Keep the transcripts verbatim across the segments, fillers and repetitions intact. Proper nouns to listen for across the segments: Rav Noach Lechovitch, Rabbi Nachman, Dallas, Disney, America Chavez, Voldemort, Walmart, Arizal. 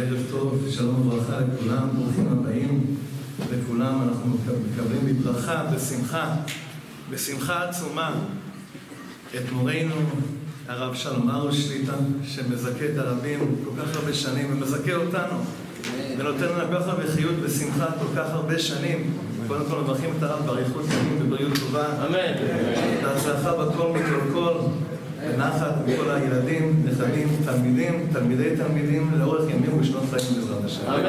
ערב טוב, שלום וברכה לכולם, ברוכים הבאים לכולם, אנחנו מקבלים בברכה, בשמחה, בשמחה עצומה את מורנו, הרב שלמה ארוש שליטה, שמזכה את הרבים כל כך הרבה שנים, ומזכה אותנו, ונותן לנו כל כך הרבה חיות ושמחה כל כך הרבה שנים. קודם כל מברכים את הרב באריכות ימים ובריאות טובה. אמן. בהצלחה בכל מכל כל, בנחת מכל הילדים, נכדים, תלמידים, תלמידי תלמידים, לאורך ימים ושנות חיים בעזרת השם. אמן.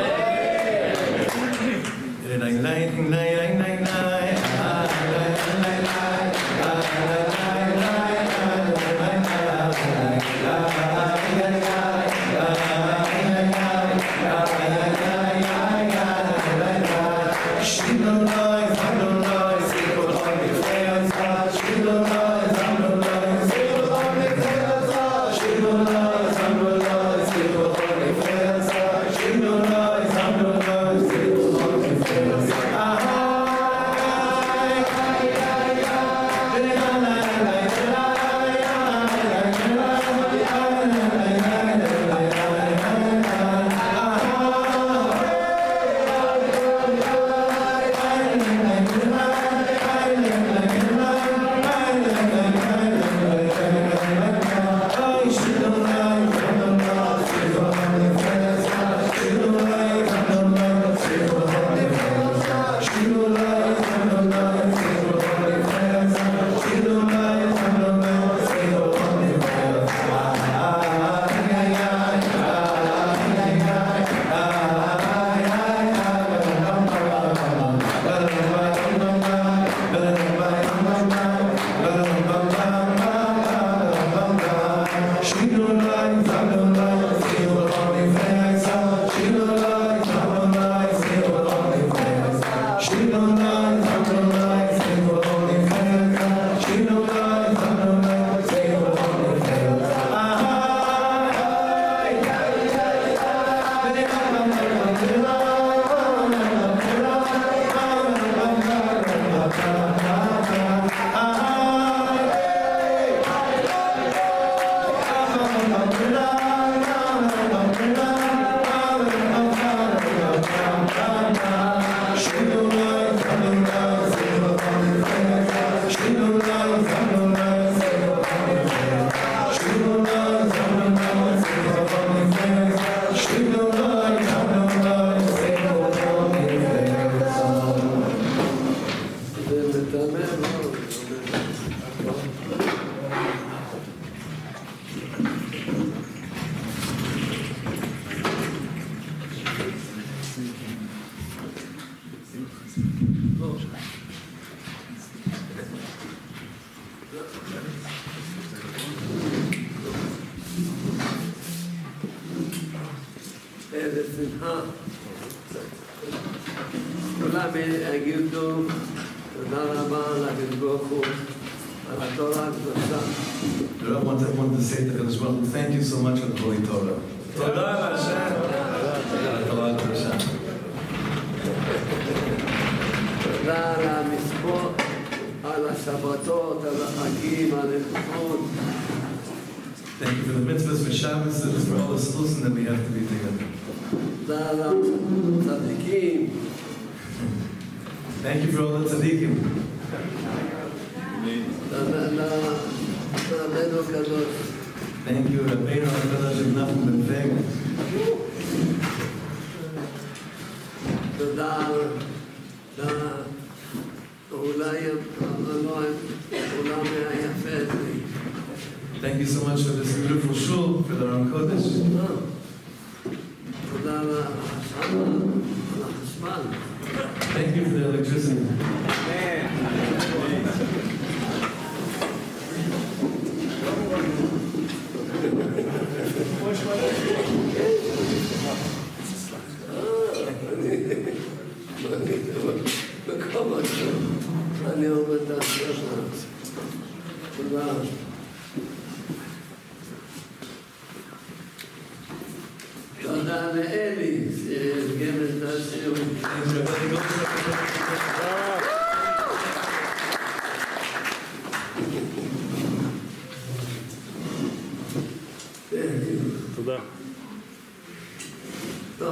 So,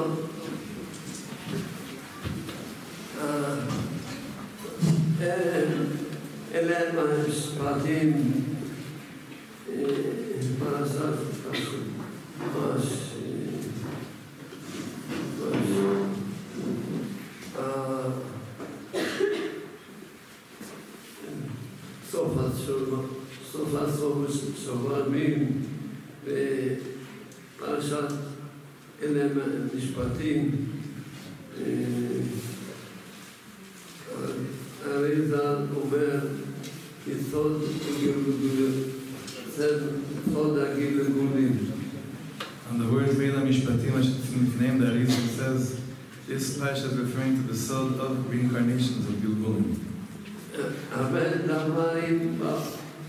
uh, אלה המשפטים, מה עשת חשוב, מה ש... סוף הסוף שומרים בפרשת אלה המשפטים, אריזל אומר, יסוד הגלגולים. On the word Beila Mishpatim, it's named Arizal says, this parasha is referring to the sod of reincarnations of Gilgulim. אבל דברים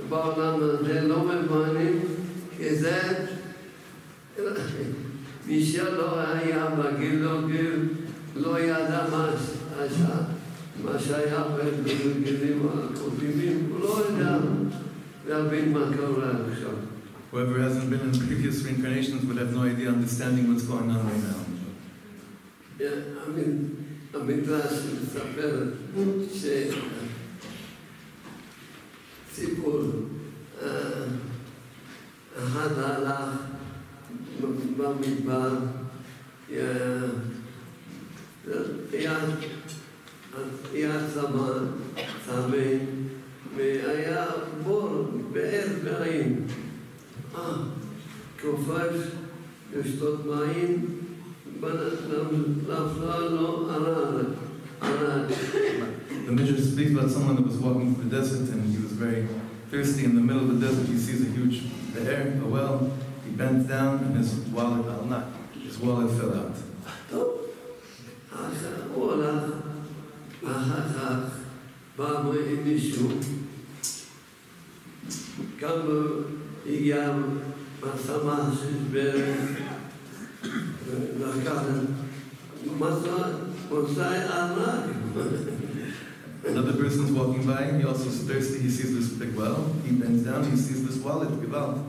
בעולם הזה לא מבנים, כי זה מי שלא היה בגלגולים לא ידע מה שהיה בגלגולים הקודמים, הוא לא יודע להבין מה קורה עכשיו. Whoever hasn't been in previous reincarnations would have no idea understanding what's going on right now. Yeah, I mean, I mean, that's the better. Say, people, Hadala, Bamiba, yeah, yeah, yeah, Sama, Same, me, I am born, bear, bearing. Ah, Kofaj, Yustot Maim. The Midrash speaks about someone that was walking through the desert and he was very thirsty. In the middle of the desert, he sees a huge bear, a well. He bends down and his wallet, al not, his wallet fell out. Another person's walking by, he also is thirsty, he sees this big well, he bends down, he sees this wallet, gival.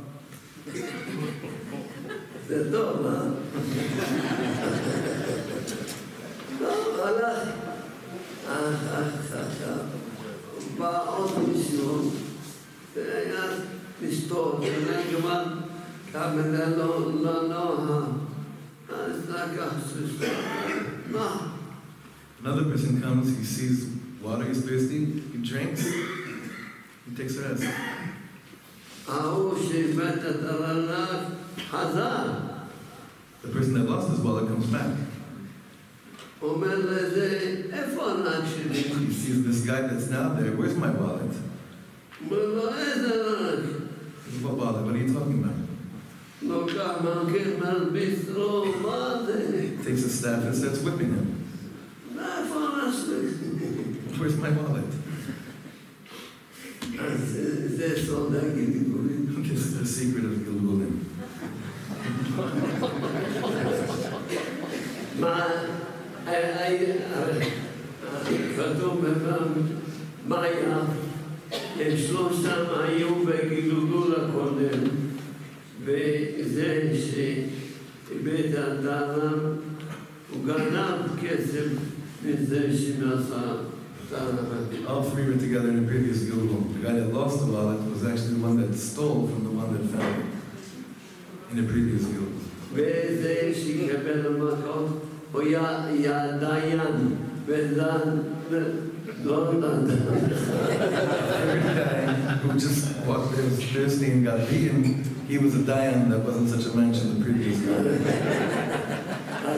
Another person comes, he sees water, he's thirsty, he drinks, he takes a rest. The person that lost his wallet comes back. He sees this guy that's now there, where's my wallet? What wallet? What are you talking about? Takes a staff and starts whipping him. Where's my wallet? That's all that Gilgulim. This is the secret of Gilgulim. All three were together in the previous Gilgul. The guy that lost the wallet was actually the one that stole from the one that found it in the previous Gilgul. Who just walked there was thirsty and got beaten, he was a Dayan that wasn't such a mensch in the previous Gilgul. So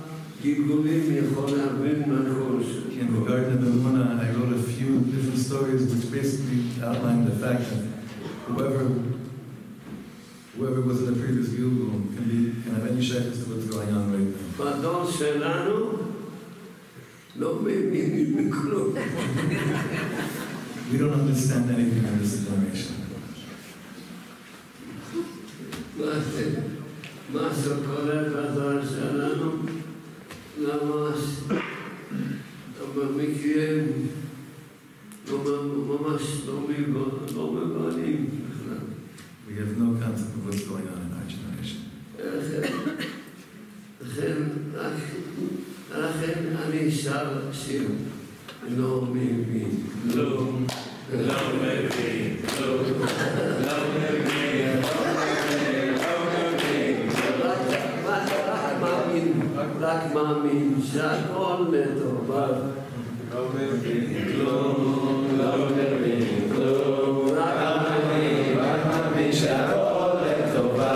גלגולים יכול להבין מהחוש. In regard to the Muna, I wrote a few different stories which basically outline the fact that whoever whoever was in the previous Google can be can have any shekels to what's going on right now. בדור שלנו לא מבינים כלום. We don't understand anything in this generation. מה שקורה בדור שלנו, ממש, במקרים, ממש לא מבינים בכלל. We have no concept of what's going on in our generation. לכן אני שר שיר, לא מבין, לא, לא מבין, לא, לא מבין, לא מבין, רק מאמין, רק מאמין, שהכל לטובה. לא מבין, לא, לא מבין, לא, רק מאמין, רק מאמין, שהכל לטובה.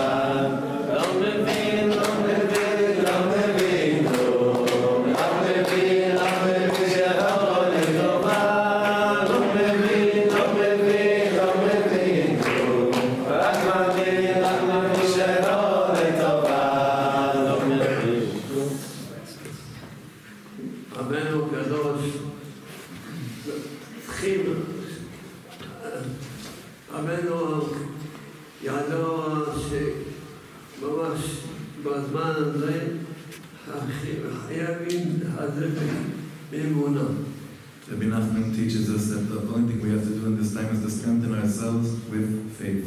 Rabbi Nachman teaches us that the only thing we have to do in this time is to strengthen ourselves with faith.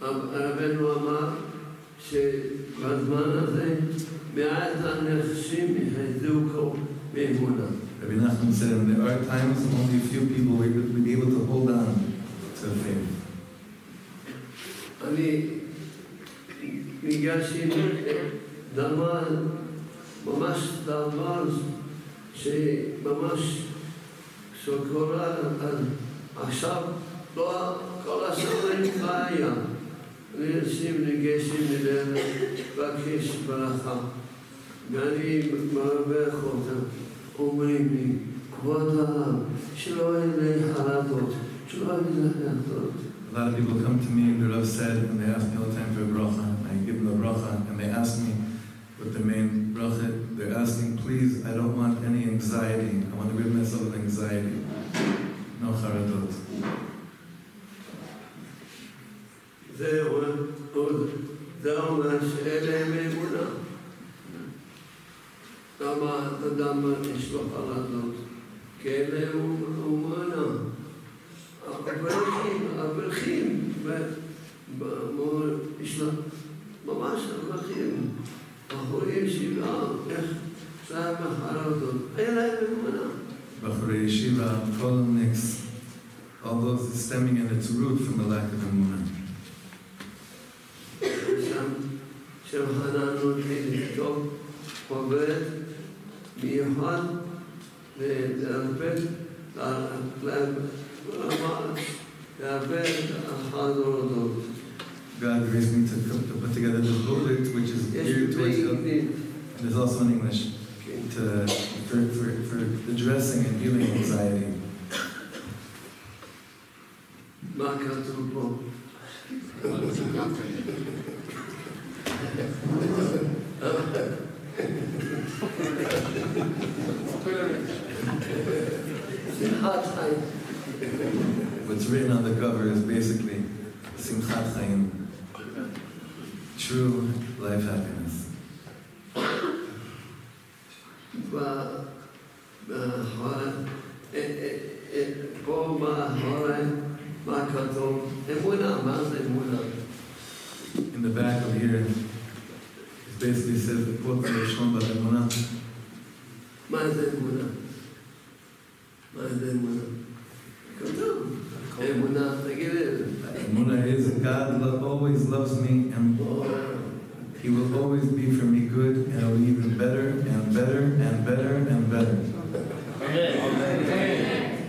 Rabbi Nachman said, in there are times only a few people will be able to hold on to faith. ממש דבר שממש שקורה עכשיו, לא כל השמיים בעיה. נרצים לגשים אלינו, בקש ברכה. ואני מרבח אותם, אומרים לי, כבוד הרב, שלא אין לך הרבות, שלא אין לך הרבות. A lot of people come to me, the Rav said, and they ask me all the time for a bracha. I give them a bracha, and they ask me, with the main brachet, they're asking, please, I don't want any anxiety. I want to rid myself of anxiety. No charadot. They were put down as Elemimuna. Dama, the Dama is for charadot. Kelemimuna. Abrahim, Abrahim, but more Islam. Mamash Abrahim. בחורי ישיבה, איך שם החרדות, אין להם אמונה. בחורי ישיבה, כל נקס, all those is stemming in its root from the lack of אמונה. שם, שם חננו לכתוב עובד מיוחד ולהרפד, להרפד החרדות. God raised me to, to put together this booklet, which is geared towards health. And there's also in English to, for, for, for addressing and healing anxiety. What's written on the cover is basically Simchat Chaim. True life happiness. In the back of here, it basically says the quote from Shlomo Bar Emunah. Emunah is God lo- always loves me and He will always be for me good and will be even better and better and better and better. Amen.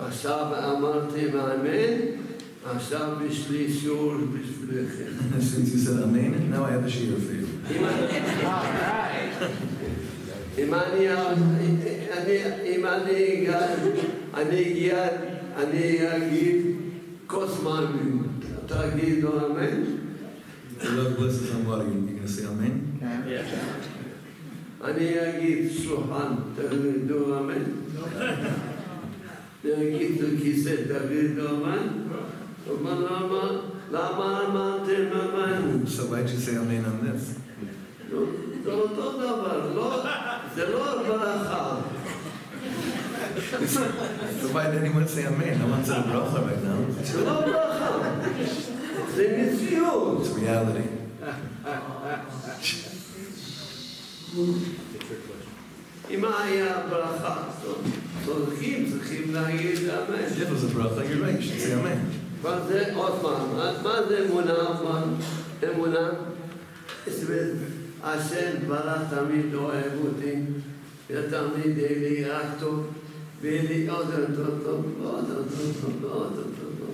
Asab amarti amen. Asab b'shliur b'shlechem. Since you said amen, now I have a shiur for you. Imani, imani, ani yad, ani yagid, kosmami. תגיד לא אמן? לא בלסת אמר, you can say amen? אני אגיד שולחן, תגיד לא אמן? תגיד כיסא, תגיד לא אמן? אבל למה אמרתם אמן? So why did you say amen on this? זה אותו דבר, זה לא ברכה. So why did anyone say amen? No one said a bracha right now. It's not a bracha. It's mitzvot. It's reality. If it was a bracha, you're right. You should say amen. What is it? What is emunah? Emunah? It's with Hashem Barak Tamid Ohev Oti Yatamid Eli Achto Veli Odan Toto Odan Toto Odan Toto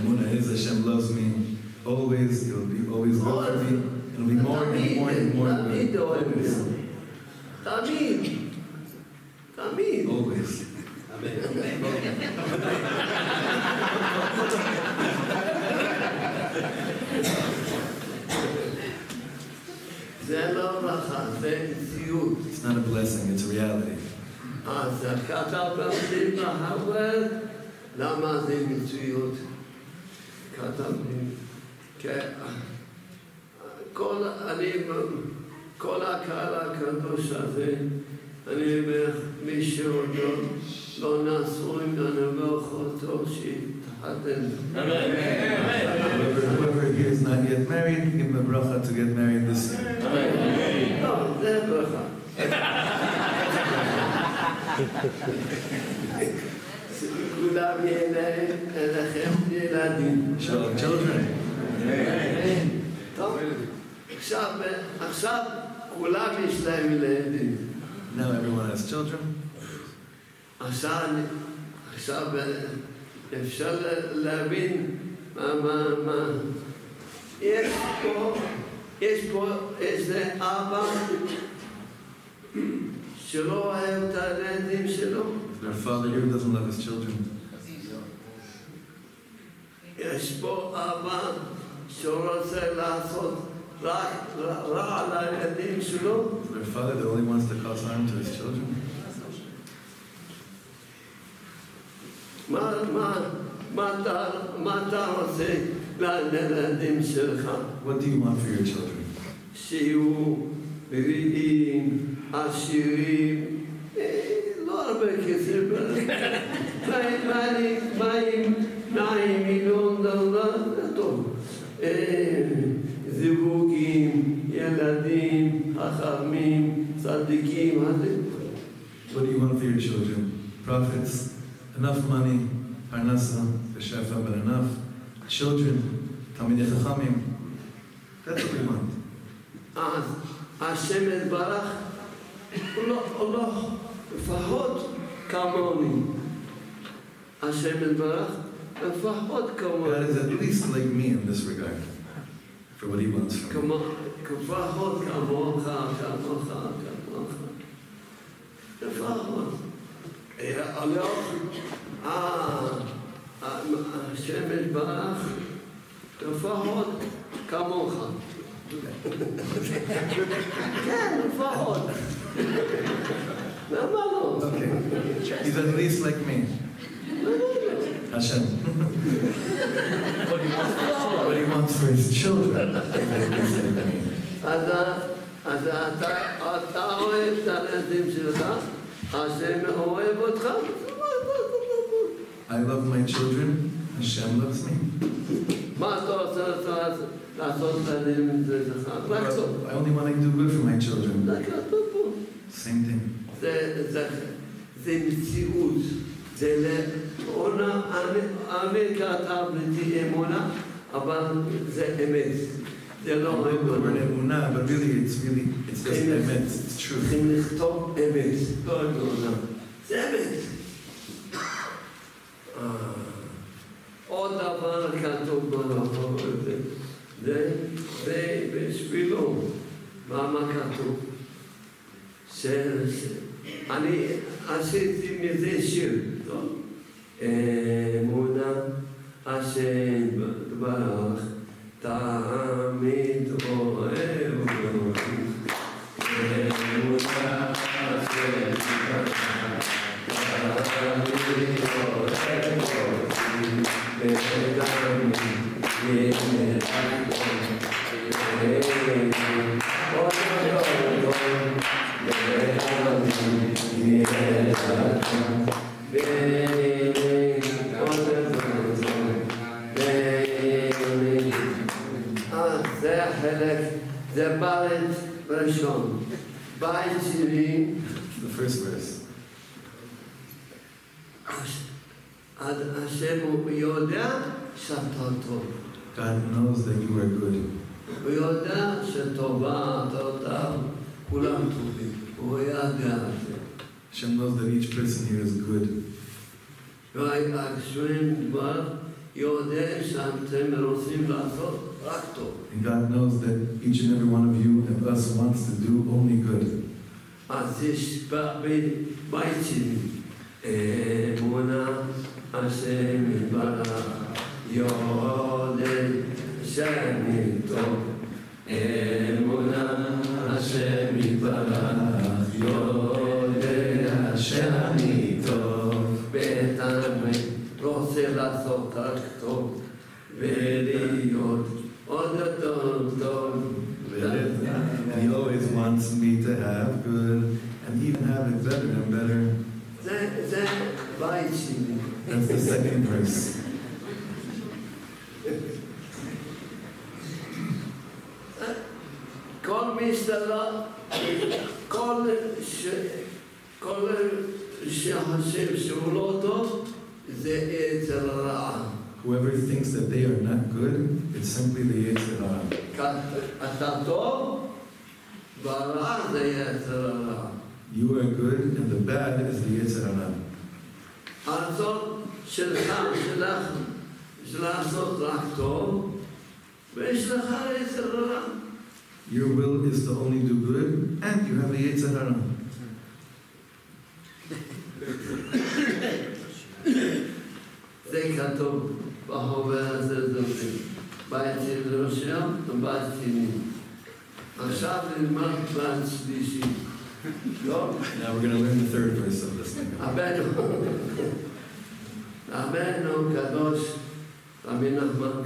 Emunah is Hashem loves me always, He'll be always love for me. It'll be more and more and more and more always. Tamid Tamid always. Amen. It's not a blessing, it's a reality. Whoever here is not yet married, give him a bracha to get married this year. No, that's bracha. Shalom, children. Amen. Now everyone has children. אפשר להבין מה, מה, מה. יש פה, יש פה איזה אבא שלא אוהב את הילדים שלו. Their father here doesn't love his children. יש פה אבא שרוצה לעשות רע, רע לילדים שלו. Their father that only wants to cause harm to his children. מה, מה, מה אתה, מה אתה רוצה לילדים שלך? What do you want for your children? שיהיו בריאים, עשירים, לא הרבה כסף, מאתיים מיליון דולר, טוב, זוגים, ילדים, חכמים, צדיקים, What do you want for your children? Prophets? Enough money, parnasa, b'shefa, but enough. Children, Tamidei Chachamim. That's what we want. Hashem Barach, Oloch, Fahot Kamoni. Hashem Barach, Fahot Kamoni. God is at least like me in this regard, for what He wants from me. Fahot Kamocha, Kamocha, Kamocha. Fahot. השם יתברך לפחות כמוך. כן, לפחות. למה לא? He's at least like me. Hashem. What he wants for his children. אז אתה אוהב את הילדים שלך? Hashem ohev otcha. I love my children. Hashem loves me. I only want to do good for my children. Same thing. But really, it's really, it's just emet, it's true. All the canto barahote, then they below Mama Kato says, "Ani, I said to me this year, Mona, I השם ברך, תמיד אוהב אותך. אמונה השם ברך, תמיד אוהב אותי, ותמיד ינהג אותי. זה החלק, זה בית ראשון, בית שני. The first verse. השם יודע שאתה טוב. God knows that you are good. הוא יודע שטובה, טוב, כולם טובים. הוא יודע. Hashem knows that each person here is good. And God knows that each and every one of you and us wants to do only good. שאני טוב, ואני רוצה לעשות רק טוב, ולהיות עוד טוב טוב. He always wants me to have good, and even have it better and better. זה בית שלי. That's the second verse. כל מי שלא, כל ש... כל שהחושב שהוא לא טוב, זה יצר הרע. Whoever thinks that they are not good, it's simply the יצר הרע. אתה טוב, והרע זה יצר הרע. You are good, and the bad is the יצר הרע. הרצון שלך, שלך, שלעשות רק טוב, ויש לך יצר הרע. Your will is to only do good, and you have a יצר הרע. They can talk about the bad in Russia and bad in Ashab. Now we're going to learn the third verse of this thing. Abeno Kadosh, Rabbi Nachman,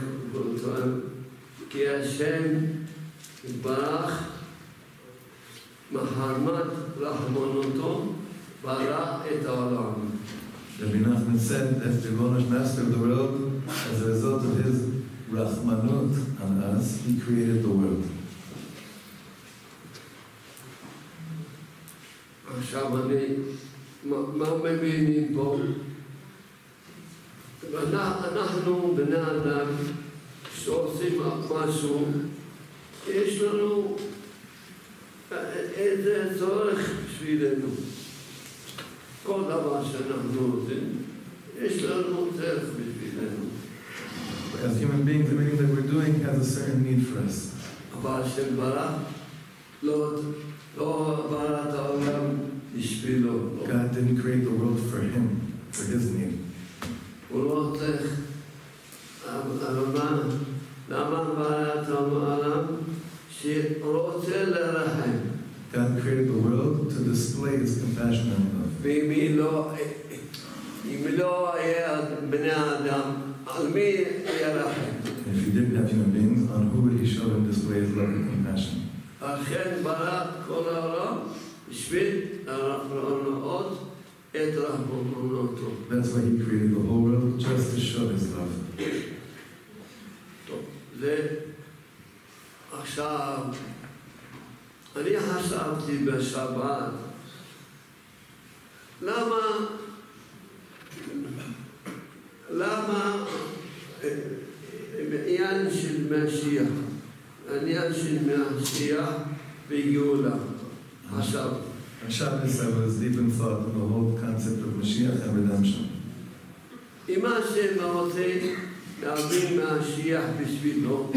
Ki Hashem Barach Maharmat Rahmonoto. Rabbi Nachman said that the Rav Master of the world, as a result of his Rahmanut on us, he created the world. כל דבר שאנחנו עושים, יש לנו צורך בשבילנו. As human beings, everything that we're doing has a certain need for us. אבל השם ברא, לא ברא את העולם בשבילו. God didn't create the world for him, for his need. הוא לא צריך, אבל למה ברא את העולם שרוצה לרחם? God created the world to display his compassion and love. ואם לא היה בני האדם, על מי ירחם? If he didn't have human beings, on who would he show and display his love and compassion? אכן ברא כל העולם בשביל להראות את רחמנותו. That's why he created the whole world, just to show his love. טוב, ועכשיו, אני חשבתי בשבת, למה, למה עניין של משיח, עניין של משיח וגאולה, עכשיו. עכשיו נסבל, זה deep in thought, the whole concept of משיח and redemption. אם השם רוצה להביא משיח בשבילו,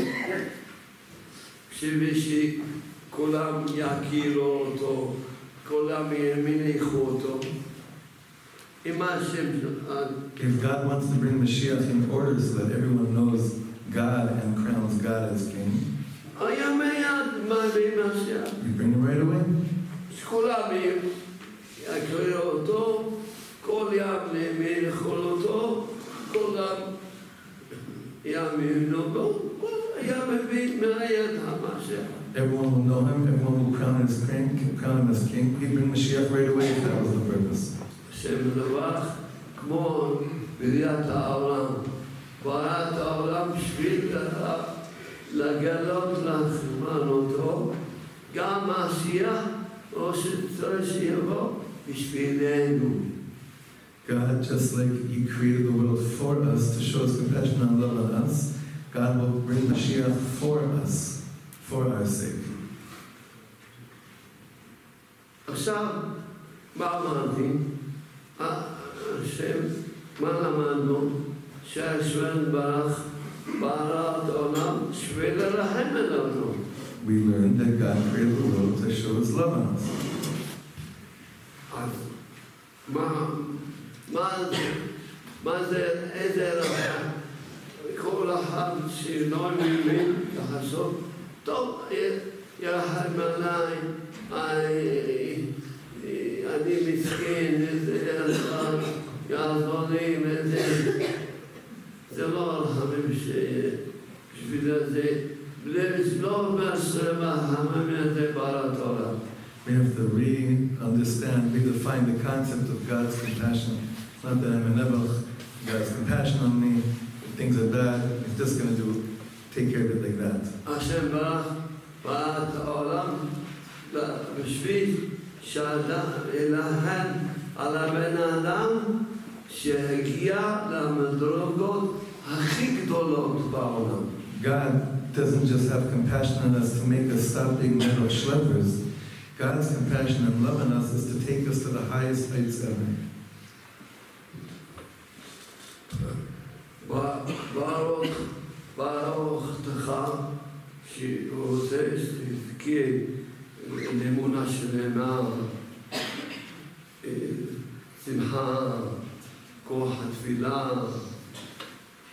כשכולם יכירו אותו, כולם ימניחו אותו, If God wants to bring Mashiach in order so that everyone knows God and crowns God as king, you bring him right away. Everyone will know him, everyone will crown him as king, crown him as king. He'd bring Mashiach right away if that was the purpose. God, just like He created the world for us to show His compassion and love on us, God will bring Mashiach for us, for our sake. We learned that God created the world to show His love on us. We have to really understand, redefine the concept of God's compassion. Not that I'm a nebuch, God's compassion on me, things like that. He's just going to do, take care of it like that. God doesn't just have compassion on us to make us stop being metal schleppers. God's compassion and love on us is to take us to the highest heights ever.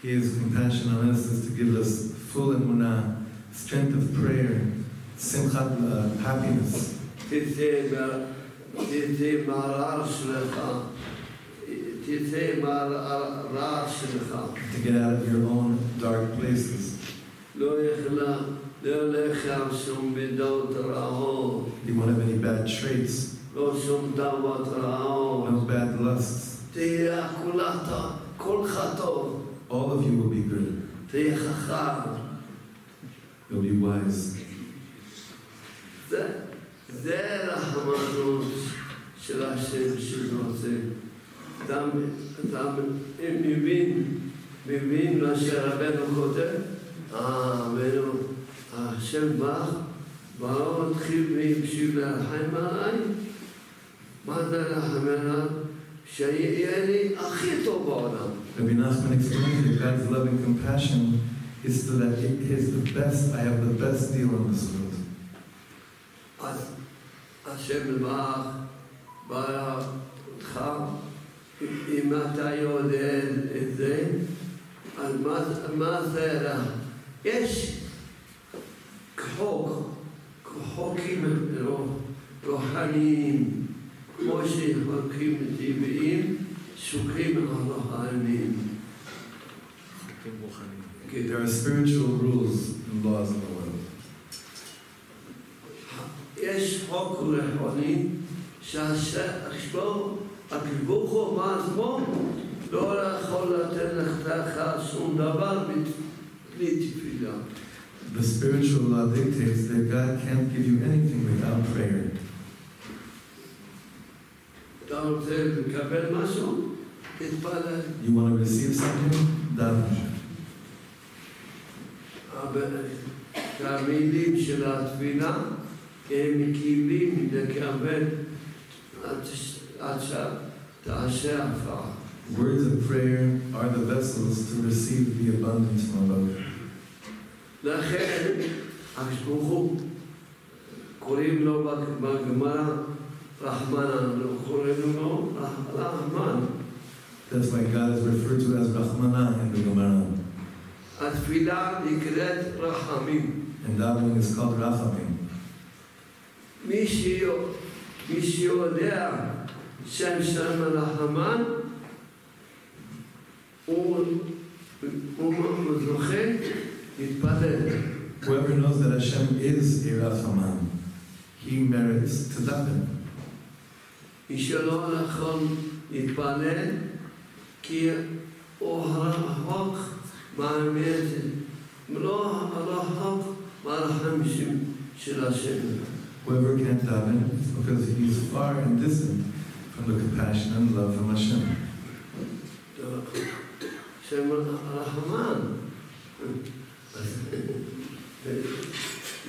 His compassion on us is to give us full emunah, strength of prayer, simchat, uh, happiness. To get out of your own dark places. You won't have any bad traits, no bad lusts. All of you will be good. You'll be wise. Hashem Bach, Baal Chivim Shivah Haimalai, Mother Hamela, Shayeli Achito Baal. Rabbi Nachman explains that God's love and compassion is to that He is the best, I have the best deal in this world. Hashem Bach, Baal Cham, Imatayo Den, Eden, and Mother Yesh. Chok, chokim rohanim, Moshe chokim divim, shukim rohanim. Okay, there are spiritual rules and laws in the world. Yes, chok rohanim, shasha achshbo, akibucho mazmo, lo lachol laten lachtecha shum davar mitfilah. The spiritual law dictates that God can't give you anything without prayer. You want to receive something? Daven. Words of prayer are the vessels to receive the abundance from above. לכן, השבוכו, קוראים לו בגמרא רחמנא, קוראים לו רחמן. That's why God is referred to as Rahmanah in the Gemara. And that one is called Rahamim. Whoever knows that Hashem is a Rahaman, he merits to daven. Whoever can't daven is because he is far and distant from the compassion and love from Hashem.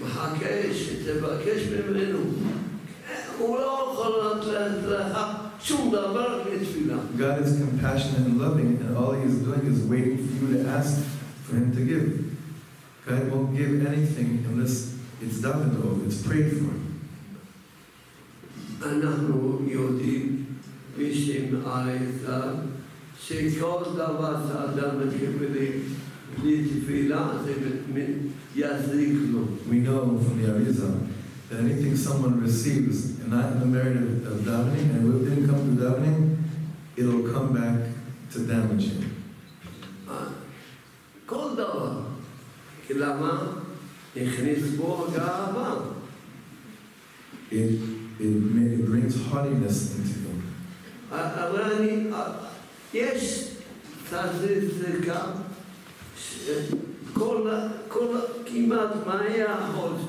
מחכה שתבקש ממנו, הוא לא יכול לתת לך שום דבר לתפילה. God is compassionate and loving, and all He is doing is waiting for you to ask for Him to give. God won't give anything unless it's done over, it's prayed for. אנחנו יודעים בשם אריזל שכל דבר שאדם מקבל בלי תפילה זה מתמיד. We know from the Arizal that anything someone receives and not in the merit of, of davening, and it didn't come to davening, it'll come back to damage him. It, it, it brings haughtiness into him. Yes, that is the God. כל, כל, כמעט מה יאחוז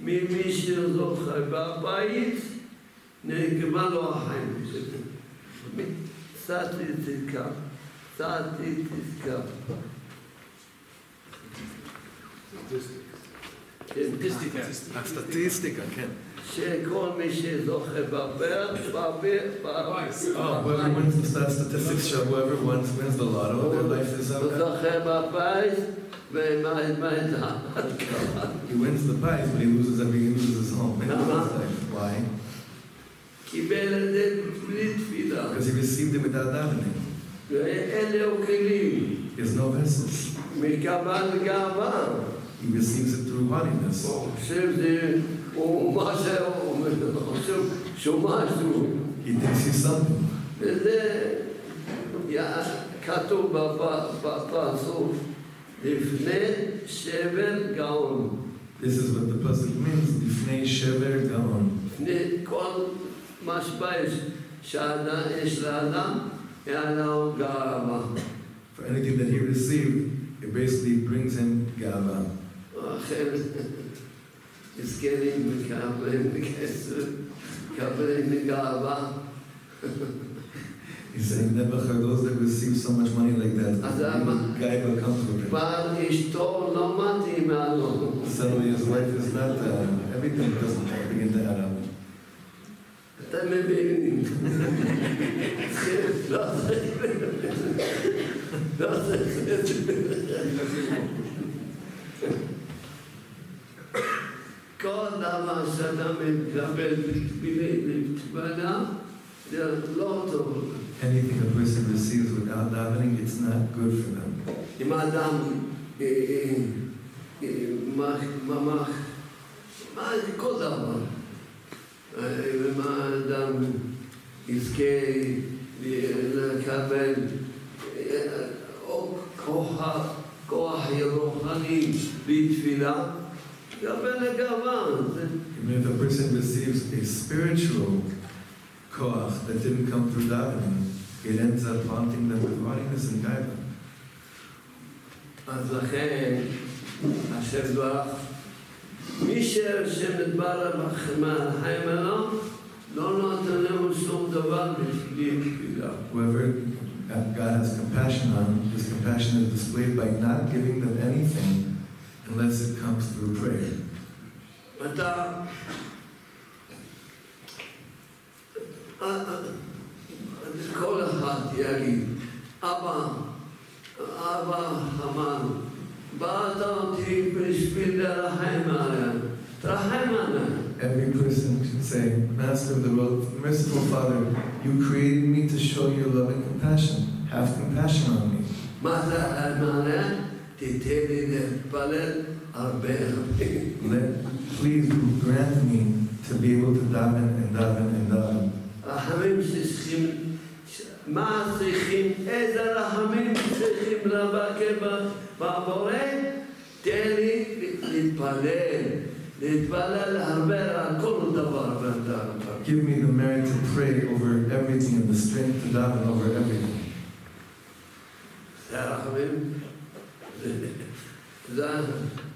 ממי שלא חי בבית, נגמר לו החיים. קצת תתקע, קצת תתקע. הסטטיסטיקה, כן. שכל מי שלא חי בבית, בבית, בבית. He wins the prize, but he loses every, he loses his home. Why? Because he received it without davening. He has no vessels. He receives it through haughtiness. He thinks he's something. Lifnei shever gaon. This is what the pasuk means. Lifnei shever gaon. Lifnei kol mashbayis shada eshlada yano gava. For anything that he received, it basically brings him gava. It's getting mekabel mekesser, mekabel megava. He said, never had those that receive so much money like that. The guy will come to him. Suddenly his wife is not, uh, everything doesn't begin to add up. Anything a person receives without davening, it's not good for them. Even if a person receives a spiritual koach that didn't come through davening, it ends up haunting them with haughtiness and gaiva. אז לכן, השם דברך, מי שהשם יתברך מהחיים עליו, לא נותן לו שום דבר בשביל תפילה. Whoever God has compassion on, His compassion is displayed by not giving them anything unless it comes through prayer. אתה... כל אחד יגיד, אבא, אבא אמר, באת אותי בשביל לרחם עליי, תרחם עליי. Every person should say, Master of the world, merciful Father, you created me to show your love and compassion. Have compassion on me. Please grant me to be able to daven and daven and daven. Give me the merit to pray over everything and the strength to daven over everything. Third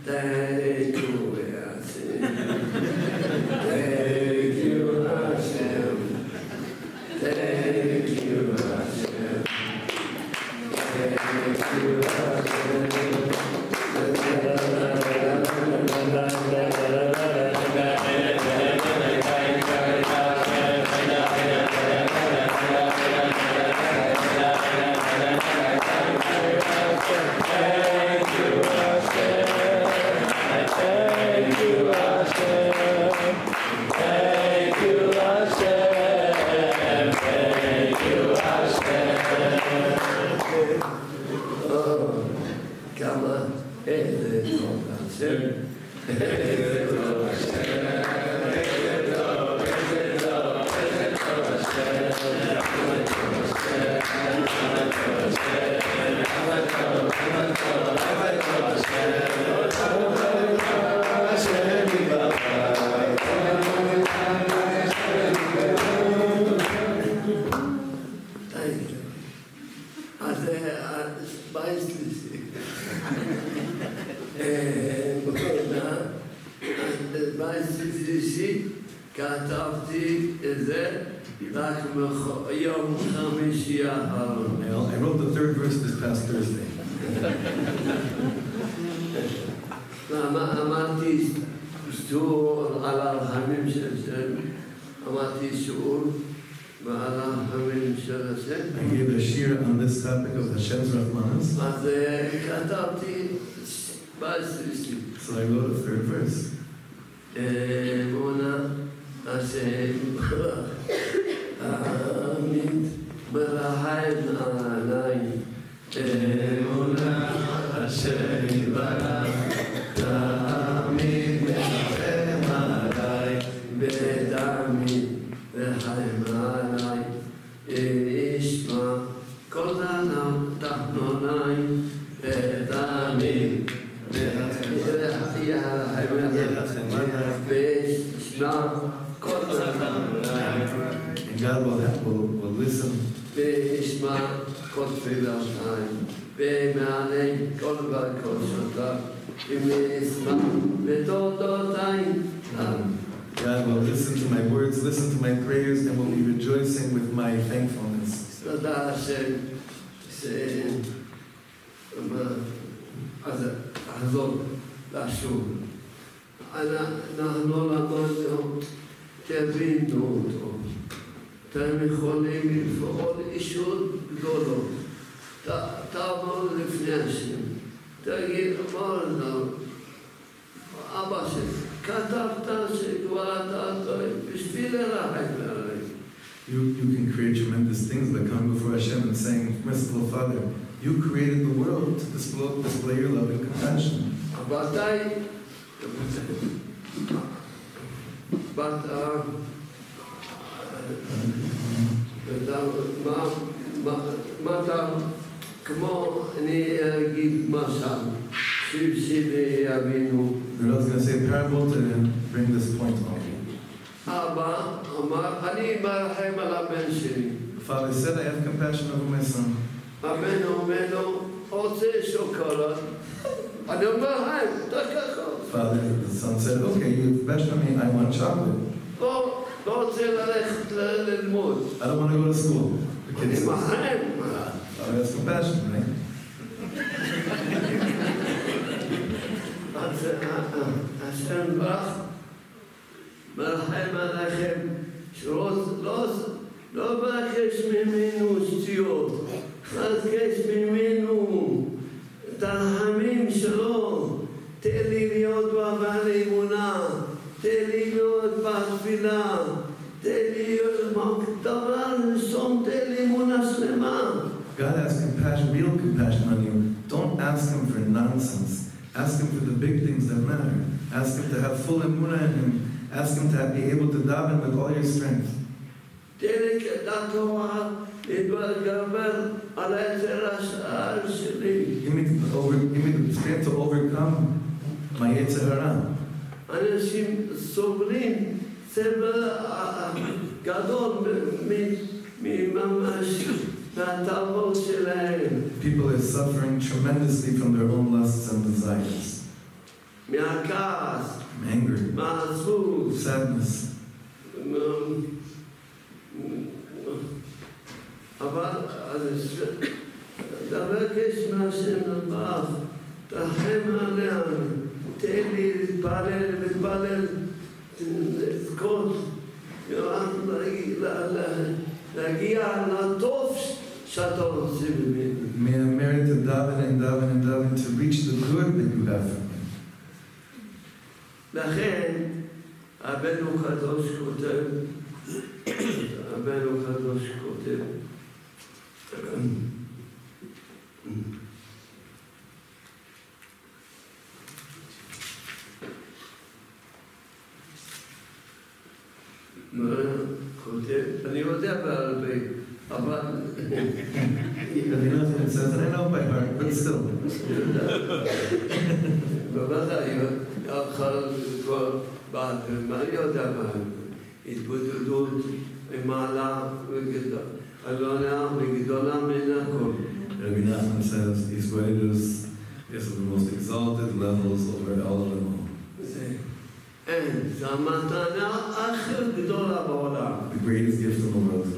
you. Thank you, Hashem. Thank you, Hashem. Thank you, I don't want to go to school. The kids. Well, that's compassion, right? השם ברח, מרחם עליכם, שלא בקש ממנו שטויות, בקש ממנו תרחמים שלו, תן לי להיות בעל אמונה, תן לי להיות בתפילה, תן לי להיות דבר ראשון, תן לי אמונה שלמה. God has compassion, real compassion on you. Don't ask him for nonsense. Ask him for the big things that matter. Ask him to have full emunah in him. Ask him to have, be able to daven with all your strength. Give me the, over, give me the strength to overcome my yetzer hara. People are suffering tremendously from their own lusts and desires. I'm angry. Sadness. May I merit to daven and daven and daven to reach the good that you have for me. לכן, הבנו חדוש כותב, הבנו חדוש כותב, כותב, אני יודע בעל בי, אבל... אני לא יודעת, אני לא בעבר, אבל still. בבחריות, אחר כבר בעל בי, מה אני יודע בעל בי? התבודדות עם מעלה וגדולה, עלונה וגדולה מן הכל. Rabbi Nachman says, he's rated us as the most exalted levels over all of them all. The greatest gift in the world.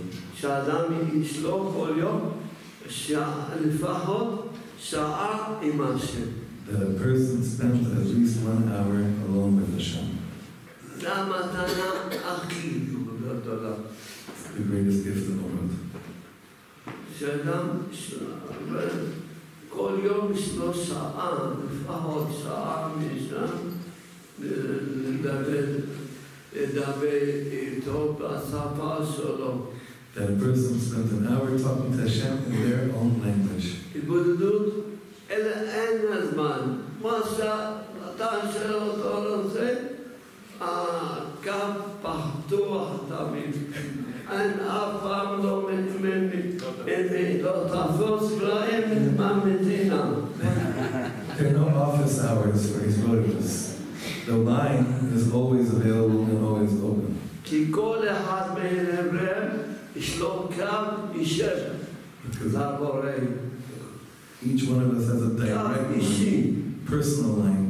That a person spends at least one hour alone with Hashem. It's the greatest gift in the world. That a person spent an hour talking to Hashem in their own language. There are no office hours for his villages. The line is always available and always open. Each one of us has a direct line, personal line.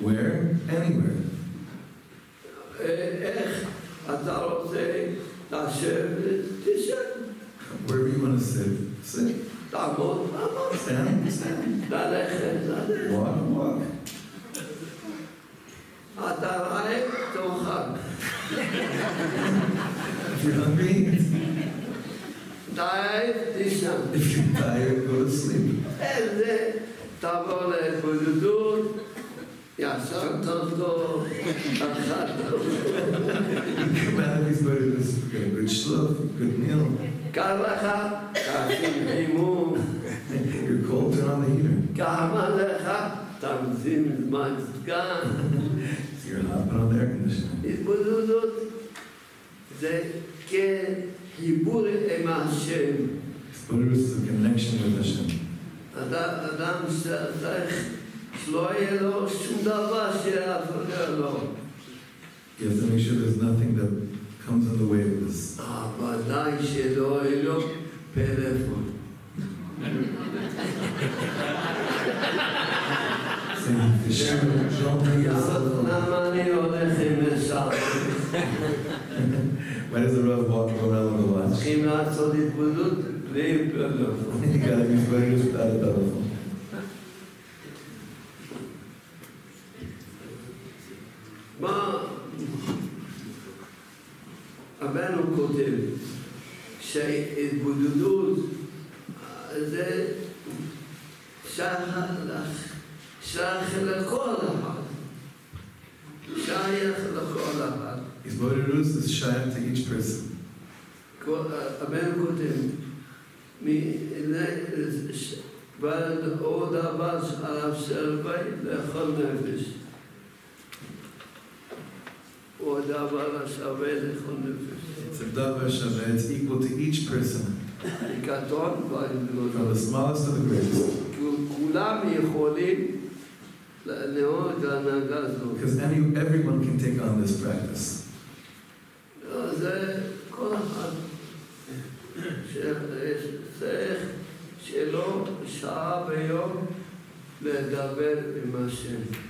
Where? Anywhere. Wherever you want to sit, sit. Stand, stand. Walk, walk. If you're hungry, if you're tired, go to sleep. Come out of these birds, get a good shluf, good meal. You're cold, turn on the heater. You're not put on the air conditioning. Buddha is the connection with Hashem. You have to make sure there's nothing that comes in the way of this. Saying, Hashem, don't bring yourself. Why does the Rav walk around the watch? He not so did Budut play telephone. He got to be very used to the telephone. הבן הוא כותב שההתבודדות זה שייך לכל אחד. שייך לכל אחד. התבודדות זה שייך לכל אחד. הבן כותב ועד עוד הבא שעליו שרבי לכל נפש. It's a davar shaveh, it's equal to each person. From the smallest to the greatest. Because any, everyone can take on this practice.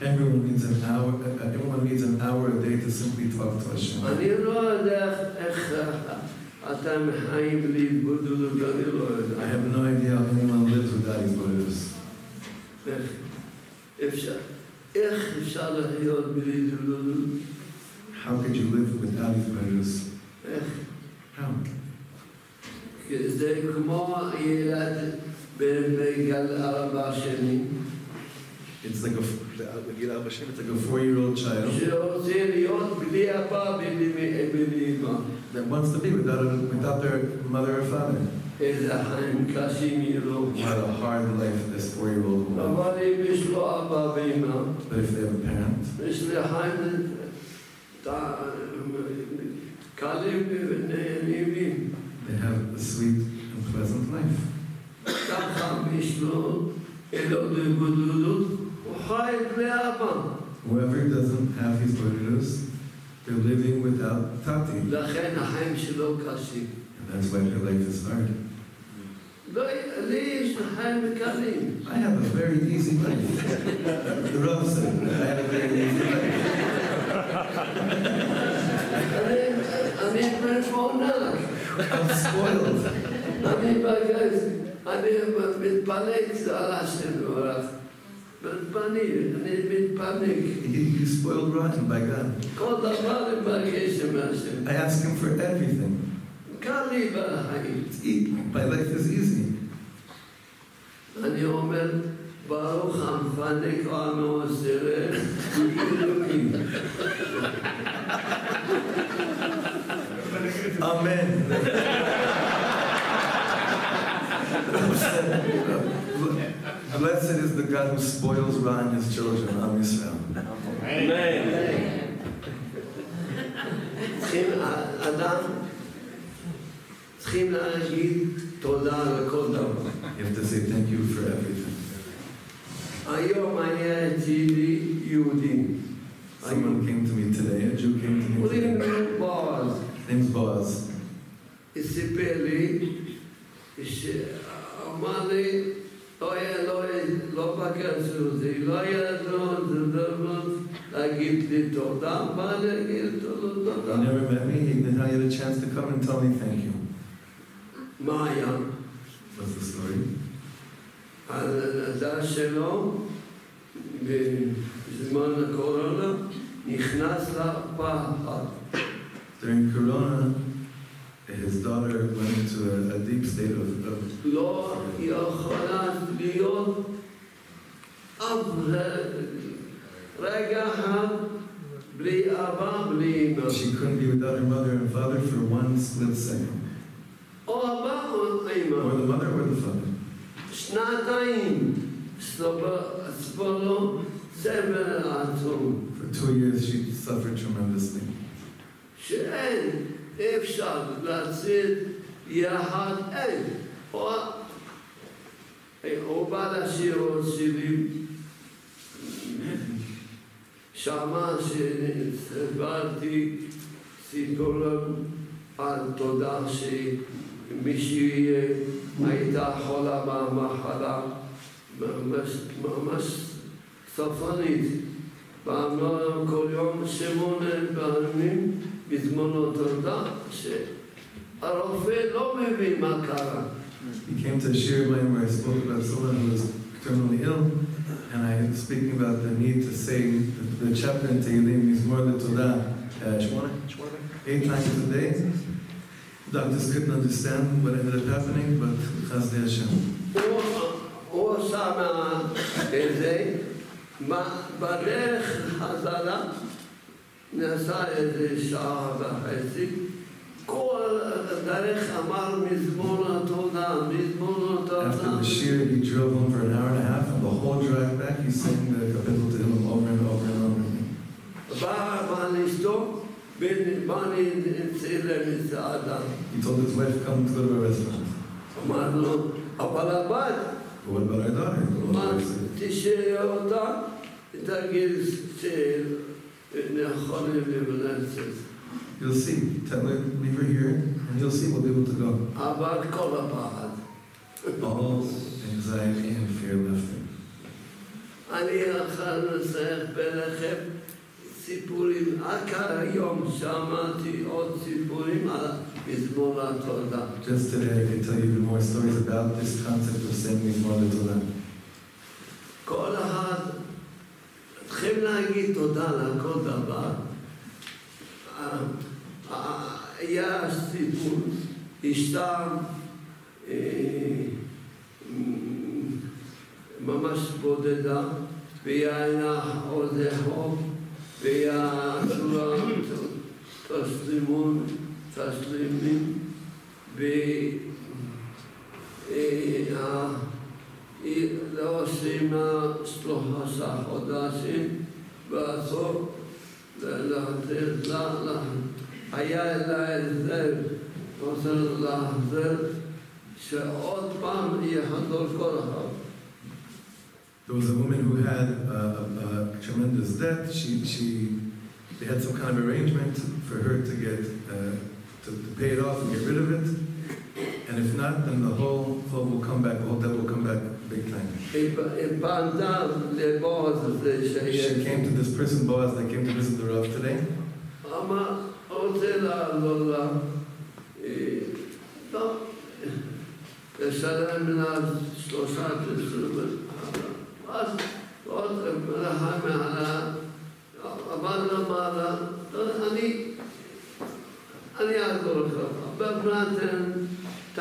Everyone needs an hour. Everyone needs an hour a day to simply talk to Hashem. I have no idea how anyone lives without these words. How could you live without these words? How? It's like a, it's like a four-year-old child that wants to be without, a, without their mother or father. What a hard life this four-year-old wants. But if they have a parent, they have a sweet and pleasant life. Whoever doesn't have his bodhidus, they're living without tati. And that's why their life is hard. I have a very easy life. The Rav said, I have a very easy life. I'm spoiled. I'm spoiled. You spoiled rotten by God. I ask Him for everything. It's easy. My life is easy. Amen. Blessed is the God who spoils rotten his children, Am Yisrael. Amen. You have to say thank you for everything. Someone came to me today, a Jew came to me today. His name's Boaz. He never met me, he did not get a chance to come and tell me thank you. Maya. What's the story? During Corona, his daughter went into a, a deep state of, of Lo yochalat liyot ragaham bli aba bli ima. She couldn't be without her mother and father for one split second. Or the mother or the father. For two years she suffered tremendously. Efshad latzid yahad ed or obala shiro shiri shama shiri sebarti sidolam al todah shi mishiye aita chola ma machala mamash safanit ba'amlam kol yom shemone ba'amim בזמנו תודה שהרופא לא מבין מה קרה. He came to a shiur blame where I spoke about someone who was terminally ill, and I was speaking about the need to say the, the chapter in Tehillim is more than Todah uh, eight times a day. Doctors couldn't understand what ended up happening, but Chaz de Hashem. בדרך חזרה נעשה איזה שעה וחצי, כל דרך אמר מזמור התודה, מזמור התודה. After the shiur, he drove home for an hour and a half, and the whole drive back, he sang the Kapitol Tehillim over and over and over again. He told his wife, come, let's go to a restaurant. But what about our daughter? The You'll see. Tell her, leave her here, and you'll see we'll be able to go. All anxiety and fear left her. Just today I can tell you even more stories about this concept of saying Mizmor LeTodah. צריכים להגיד תודה לכל דבר. היה סיפור, אשתה ממש בודדה, והיה עוזי חוב, והיה צורה תשלימון, תשלימים, היא לא שימה שלושה חודשים ועשו להחזיר לה, היה אלה הסדר, עוזר להחזיר, שעוד פעם יחזור כל אחד. There was a woman who had a, a tremendous debt. She, she, they had some kind of arrangement for her to get, uh, to, to pay it off and get rid of it. And if not, then the whole club will come back, the whole debt will come back big time. She came to this person, Boaz, that came to visit the Rav today.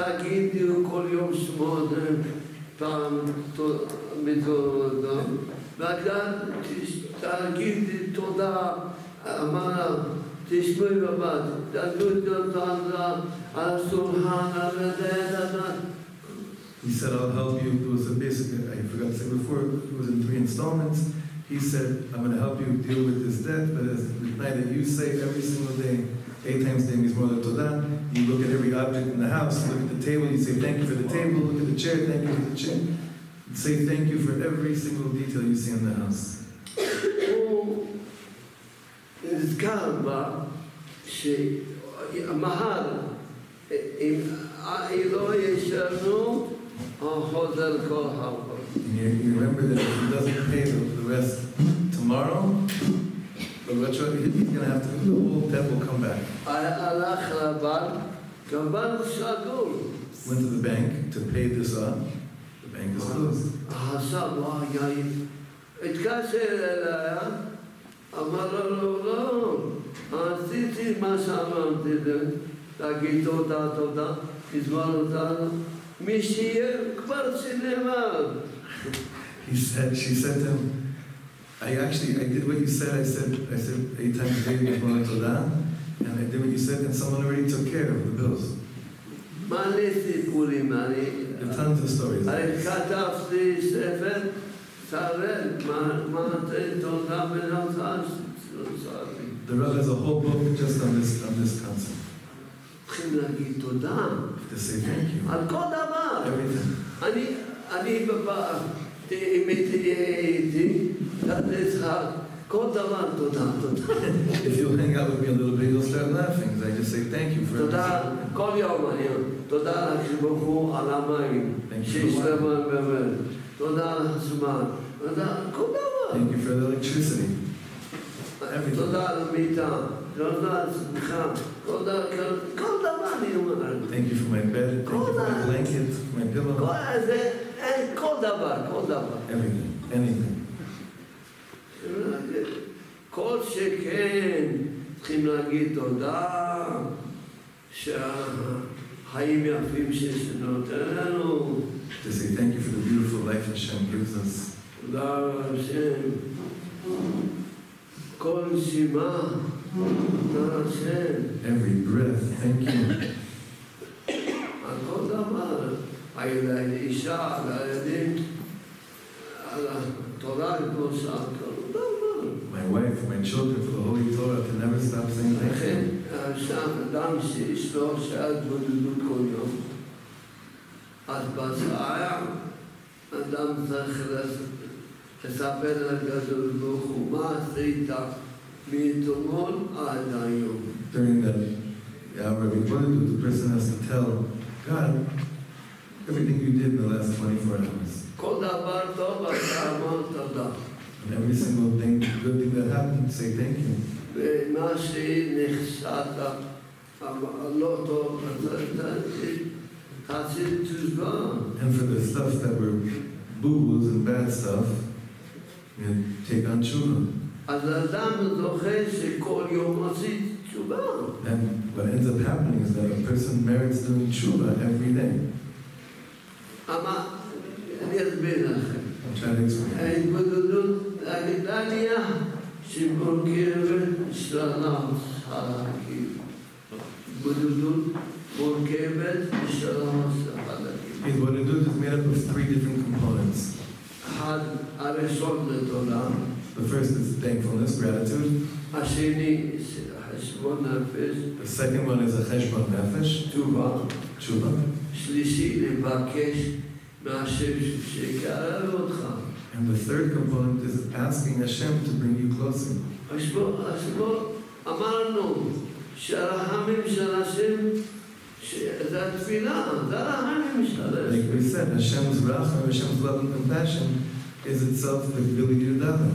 תגידו כל יום שמונה פעם מתודה, וגם תגידי תודה, אמרה, תשמעי בבת, תגידי תודה על השולחן, על הדעת. He said, I'll help you. It was a basic, I forgot to say before, it was in three installments. He said, I'm going to help you deal with this debt, but as the night that you say every single day, eight times a day is more than Todah. You look at every object in the house, look at the table, you say thank you for the table, look at the chair, thank you for the chair. You say thank you for every single detail you see in the house. And you remember that if he doesn't pay the rest tomorrow, but he's going to have to, the whole debt will come back. Went to the bank to pay this up. The bank is closed. He said, she said to him, I actually, I did what you said, I said, I said eight times a day, and I did what you said, and someone already took care of the bills. There are tons of stories. The Rav has a whole book just on this, on this concept. To say thank you. Everything. If you'll hang out with me a little bit, you'll start laughing. I just say thank you for everything. Thank you for the water. Thank you for the electricity. everything. Thank you for my bed, thank you for my blanket, for my pillow. Everything, anything. כל שכן צריכים להגיד תודה שהחיים יפים שנותן לנו. To say thank you for the beautiful life Hashem gives us. תודה להשם. כל נשימה, תודה להשם. Every breath, thank you. על כל דבר, על האישה, על הילדים, על התורה הקדושה, כל דבר. My wife, my children, for the Holy Torah, I can never stop saying thank you. During the hour of Yom, the person has to tell God everything you did in the last twenty-four hours. And every single thing, good thing that happened, say thank you. And for the stuff that were boo-boos and bad stuff, you know, take on tshuva. And what ends up happening is that a person merits doing tshuva every day. I'm trying to explain. Atbodudut is made up of three different components. The first is thankfulness, gratitude. The second one is a cheshbon nefesh, tshuva. And the third component is asking Hashem to bring you closer. Like we said, Hashem's racham, Hashem's love and compassion is itself the ability to daven.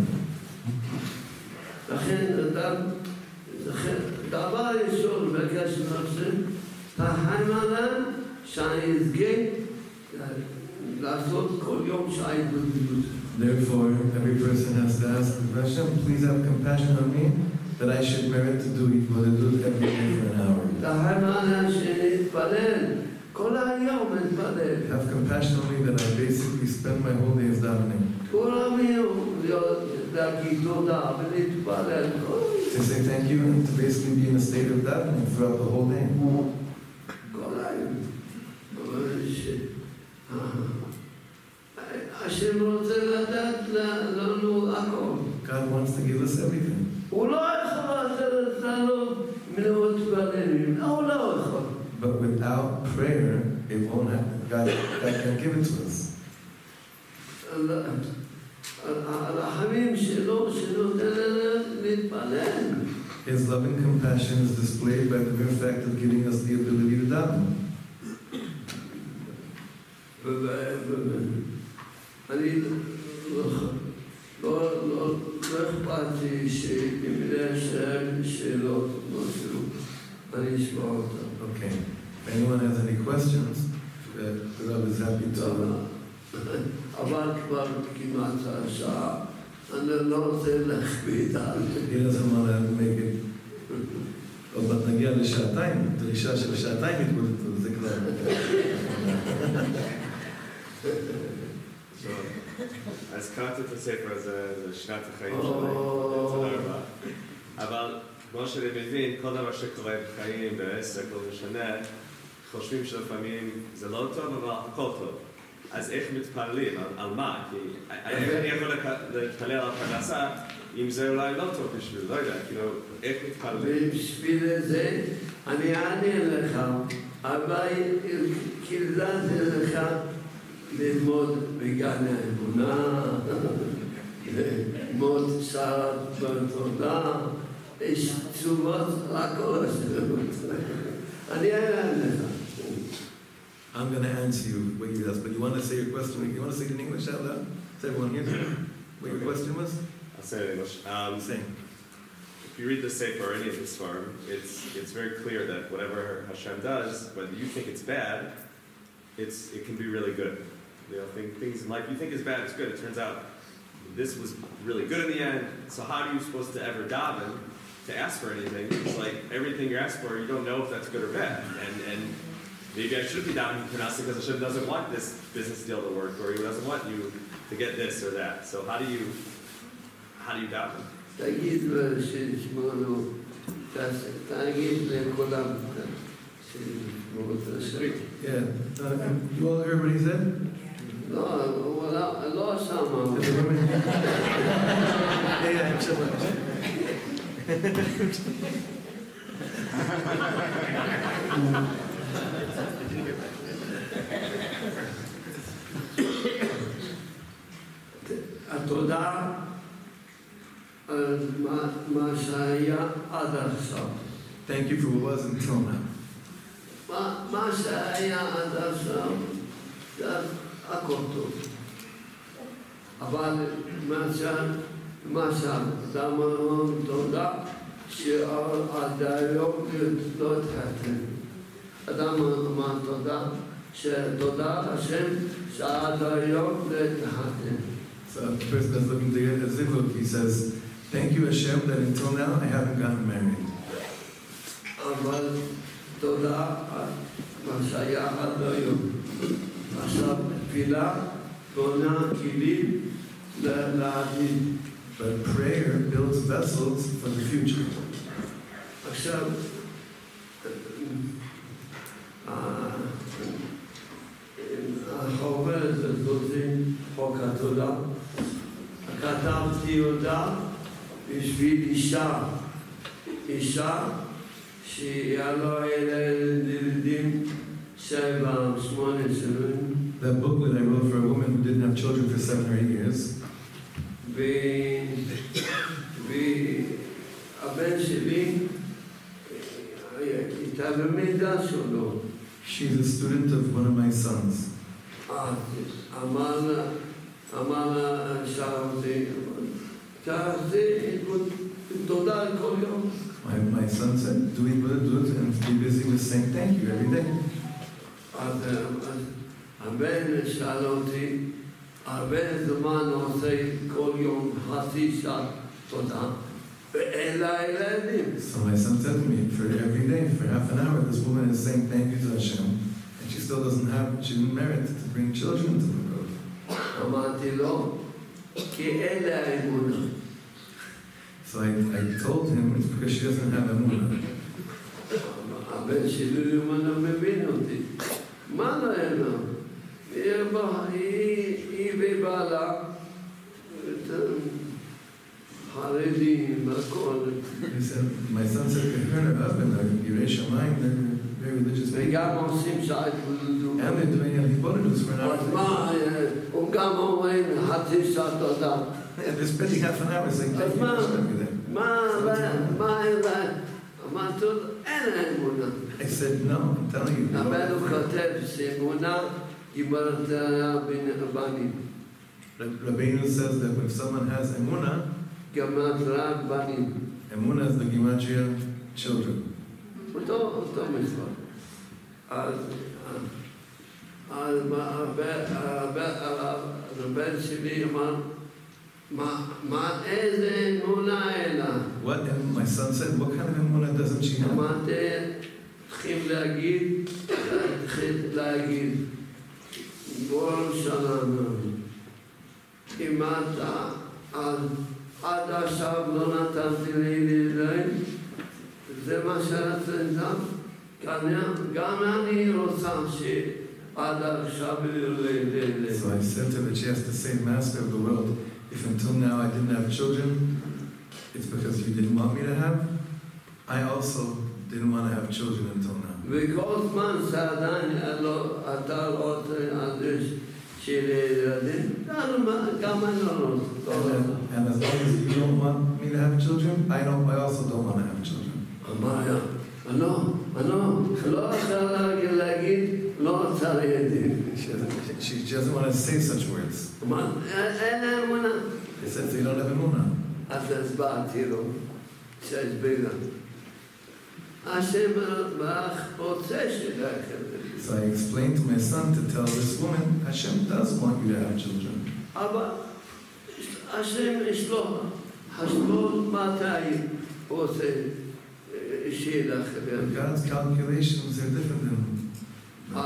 Therefore, every person has to ask Hashem, please have compassion on me, that I should merit to do Yitbodedut every day for an hour. Have compassion on me that I basically spend my whole days davening. To say thank you and to basically be in a state of davening throughout the whole day. God wants to give us everything. But without prayer, it won't happen. God, God can give it to us. His love and compassion is displayed by the mere fact of giving us the ability to daven. אני לא אכפת לי שבמילה שהם שאלות משהו, אני אשמע אותם. אוקיי. If anyone has any questions, the Lord is happy to know. אבל כבר כמעט השעה, אני לא רוצה להכביד על זה. אין לך מה להגמגת. עוד מעט נגיע לשעתיים, דרישה של שעתיים התמודדות, זה כבר. So, as Kata Tasefer, the Shnat HaChayim Shalei, but כמו שאני מבין, כל דבר שקורה בחיים, בעסק, לא משנה, חושבים שלפעמים זה לא טוב, אבל הכל טוב. אז איך מתפללים? על מה? כי אני יכול להתפלל על הפרנסה, אם זה אולי לא טוב בשביל, לא יודע, כאילו, איך מתפללים? בשביל זה, אני אענה לך, אבל קלדתי לך, ללמוד בגן האמונה, ללמוד שרת בתודה, יש תשובות לכל השאלות. אני אענה לך. I'm going to answer you what you asked, but you want to say your question, you want to say it in English out loud? Does everyone hear what your question was? I'll say it in English. Um, Same. if you read the Sefer or any of the Sfarim, it's it's very clear that whatever Hashem does, whether you think it's bad, it's it can be really good. You know, thing, things in life you think is bad, it's good. It turns out this was really good in the end. So how are you supposed to ever daven to ask for anything? It's like everything you ask for, you don't know if that's good or bad. And and maybe I should be davening for nothing because Hashem doesn't want this business deal to work, or He doesn't want you to get this or that. So how do you how do you daven? תגיד לו שנשמענו, תגיד לכולם שנשמעו את השם. כן, you all heard what he said? לא, לא שמעו. התודה Thank you for what was until now. So the person that's looking to get a zikuk, he says, Thank you, Hashem, that until now I haven't gotten married. But prayer builds vessels for the future. בשביל אישה, אישה שיהיה לו ילדים שבע, שמונה שנים. That booklet I wrote for a woman who didn't have children for seven or eight years. והבן שלי הייתה במידה שלו. She's a student of one of my sons. אמר לה, אמר לה שעבדי. My, my son said, do it, do it, do it, and be busy with saying thank you every day. So my son said to me, for every day, for half an hour, this woman is saying thank you to Hashem, and she still doesn't have, she didn't merit to bring children to the world. So I, I told him it's because she doesn't have emunah. He said, my son said, her husband, a Yirei Shamayim, they're very religious people. And they're doing Halibolidus for an hour. Yeah, they're spending half an hour saying thank you every day. I said, no, I'm telling you. Rabbeinu says that if someone has emunah, emunah is the gematria children. What my son said, what kind of emunah doesn't she have? So I said to her that she has to say, Master of the world, if until now I didn't have children, it's because you didn't want me to have. I also didn't want to have children until now. And, and as long as you don't want me to have children, I don't. I also don't want to have children. I know, I know. She doesn't want to say such words. I said, so you don't have emunah. says Bilam. Hashem Barach Otzeh Shadachem. So I explained to my son to tell this woman, Hashem does want you to have children. But Hashem is Lord. Hashem Matai Otzeh Shadachem. God's calculations are different than Him. If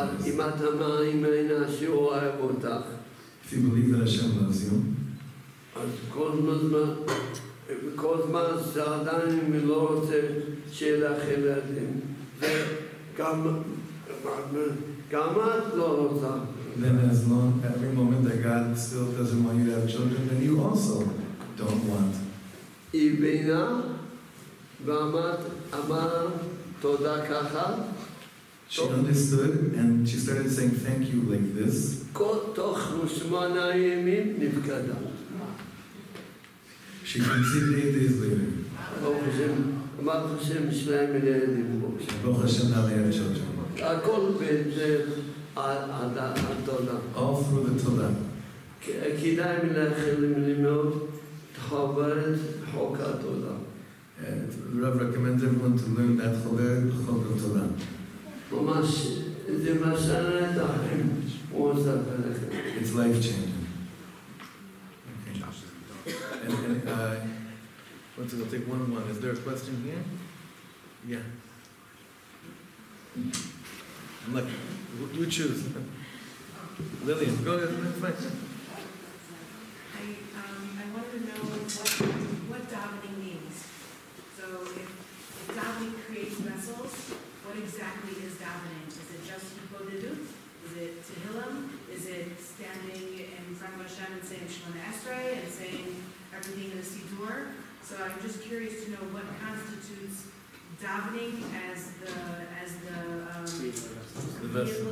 you believe that Hashem loves you, then as long every moment that God still doesn't want you to have children, then you also don't want. She understood and she started saying thank you like this. She conceived eight days later. Baruch Hashem, now they have children. All through the Torah. And the Rav recommends everyone to learn that Chobert Torah. It's life-changing. Okay. And, and uh, let's I'll take one one. Is there a question here? Yeah. I'm lucky. You choose. Lillian, go ahead. I um I want to know what what davening means. So if, if davening creates vessels. What exactly is davening? Is it just Yipodidut? Is it Tehillim? Is it standing in front of Hashem and saying Shemona Esrei and saying everything in a Siddur? So I'm just curious to know what constitutes davening as the as the um, vehicle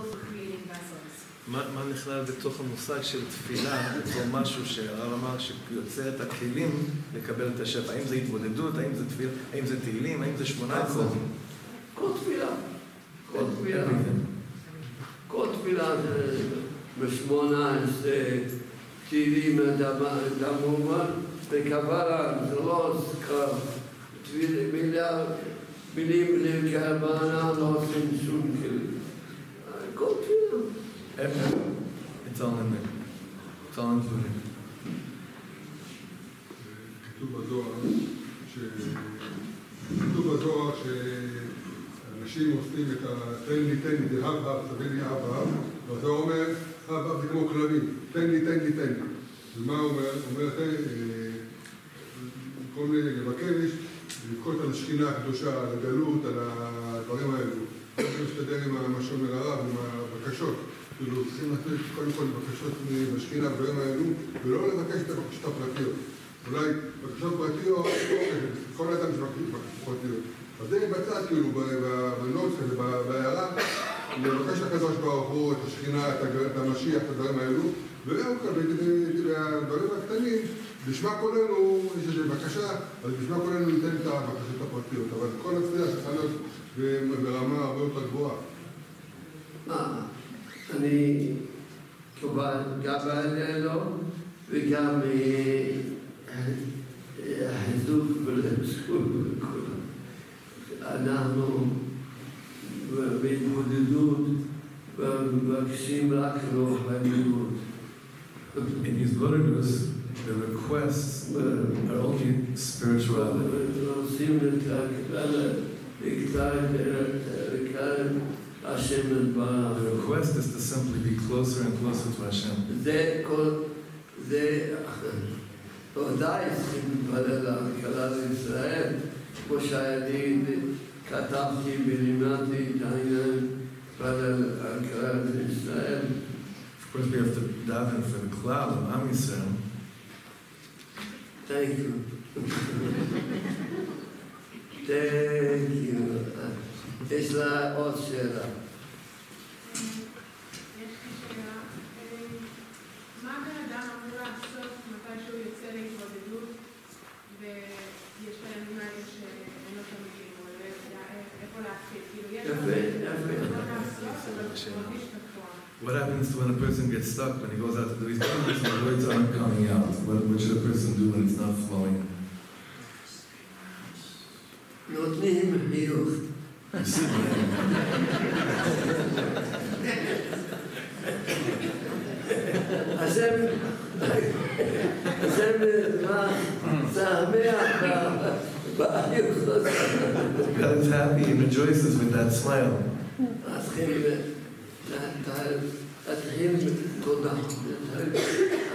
for creating vessels. מה נכלל בתוך המושג של תפילה, בתור משהו שהרב אמר שיוצא את הכלים לקבל את השפע? האם זה התבודדות? האם זה תפילה? האם זה תהילים? האם זה שמונה עשרה? כל תפילה, כל תפילה, כל תפילה זה בשמונה עשרה תהילים דמומה וכוונה, זה לא סקרא, מילים לכוונה לא עושים שום כלים, כל תפילה. It's all in there, it's all included. כתוב בזוהר ש... כתוב בזוהר ש... אנשים עושים את ה... תן לי, תן לי, זה אב אב, תביא לי אב אב, וזה אומר, אב אב זה כמו כלבים, תן לי, תן לי, תן לי. ומה הוא אומר? הוא אומר, כל מיני לבקש, לבכות על השכינה הקדושה, על הגלות, על הדברים האלו. אני משתדר עם מה שאומר הרב, עם הבקשות. כאילו, צריכים לתת קודם כל בקשות מהשכינה, הדברים האלו, ולא לבקש את הבקשות הפרטיות. אולי בקשות פרטיות, כל אדם שמבקש בקשות פרטיות. אז זה מבצע כאילו בנוץ כזה, בהערה, לבקש לקדוש ברוך הוא, את השכינה, את המשיח, את הדברים האלו, וראו כאן, והדברים הקטנים, בשמה כולנו, יש איזו בקשה, אז בשמה כולנו ניתן את הבקשות הפרטיות, אבל כל הצדיה צריכה להיות ברמה הרבה יותר גבוהה. מה? אני קובל גם באלו וגם חיזוק ולבסקול וכולם. אנחנו בהתמודדות ומבקשים רק רוחניות. In his letters, the requests are only spirituality. רוצים לקרב השם לדבר. The request is to simply be closer and closer to Hashem. זה כל... זה... עדיין מתפלל על כלל ישראל. כמו שאני כתבתי ולימדתי את העניין על הכלל ישראל. Of course we have to daven for the cloud of Am Yisrael. Thank you. Thank you. יש לה עוד שאלה. What happens when a person gets stuck, when he goes out to do his business and the words aren't coming out? What, what should a person do when it's not flowing? נותנים חיוך. אז הם... אז הם שמח בחיוך הזה. God's happy, he rejoices with that smile. להתחיל תודה.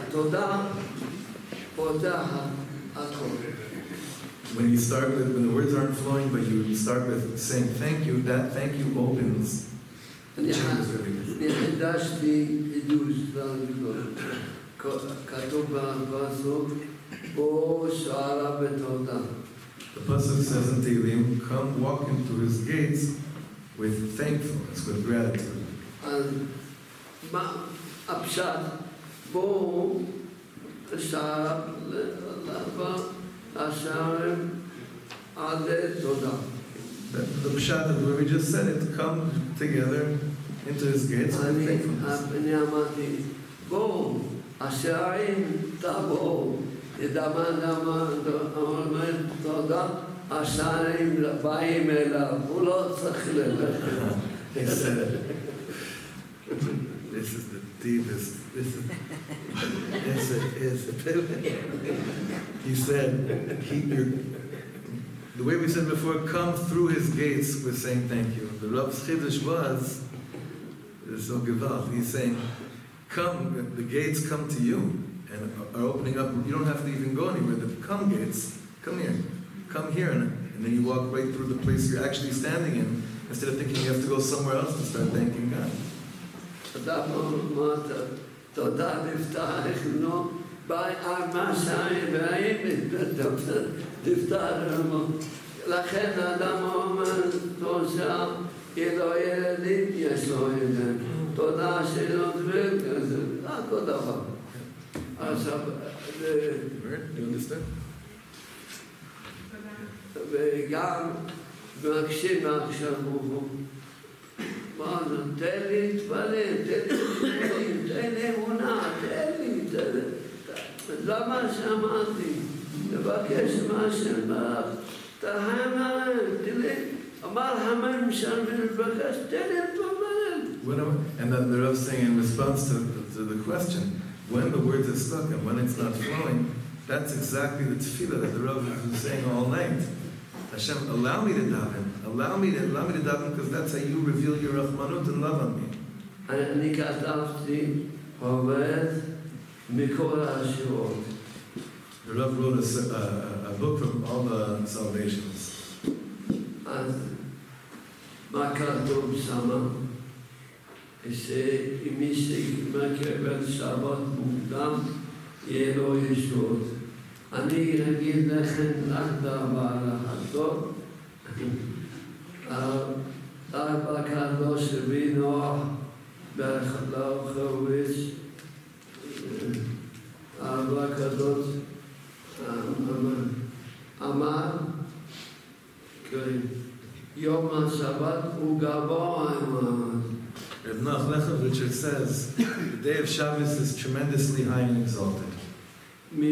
התודה פותחת הכל. When you start with, when the words aren't flowing, but you start with saying thank you, that thank you opens. The pasuk says in Tehillim, come walk into his gates with thankfulness, with gratitude. And The, the pshat of where we just said it, come together into his gates with thankfulness. This is the deepest, this is, this is, this is, he said, keep your, the way we said before, come through his gates with saying thank you. The Rab's Chiddush was, there's no gevalt, he's saying, come, the gates come to you and are opening up, you don't have to even go anywhere, the come gates, come here, come here, and, and then you walk right through the place you're actually standing in, instead of thinking you have to go somewhere else to start thanking God. תודה מאוד, תודה נפתח לנו, בארבע שעים והאם נפתח לנו. לכן האדם אומר, תודה, כי לא ילדים יש לו ילדים. תודה שלא דברים כזה, רק עוד דבר. עכשיו, זה... וגם מקשיב עכשיו הוא. Father, tell it, Father, tell it, tell it, Una, tell it, tell it. Lama Shamati, Nebakesh Mashem Barach, Tahama, tell it, Amar Hamam Shamil Bakesh, tell it, Father. And then the Rav saying in response to, to the question, when the words are stuck and when it's not flowing, that's exactly the tefillah that the Rav has been saying all night. Hashem, allow me to daven. Allow me to allow me to daven because that's how you reveal your Rahmanut and love on me. אני כתבתי עובד מכל השיעורים. The Rav wrote a, a, a book from all the salvations. אז מה כתוב שמה? שמי שמקבל שבת מוקדם יהיה לו ישועות. אני אגיד לכם רק דבר אחד טוב. הרב הקדוש רבי נוח lechovitch, הרב הקדוש אמר יום השבת הוא גבוה. Rav Noach Lechovitch says, the day of Shabbos is tremendously high and exalted. And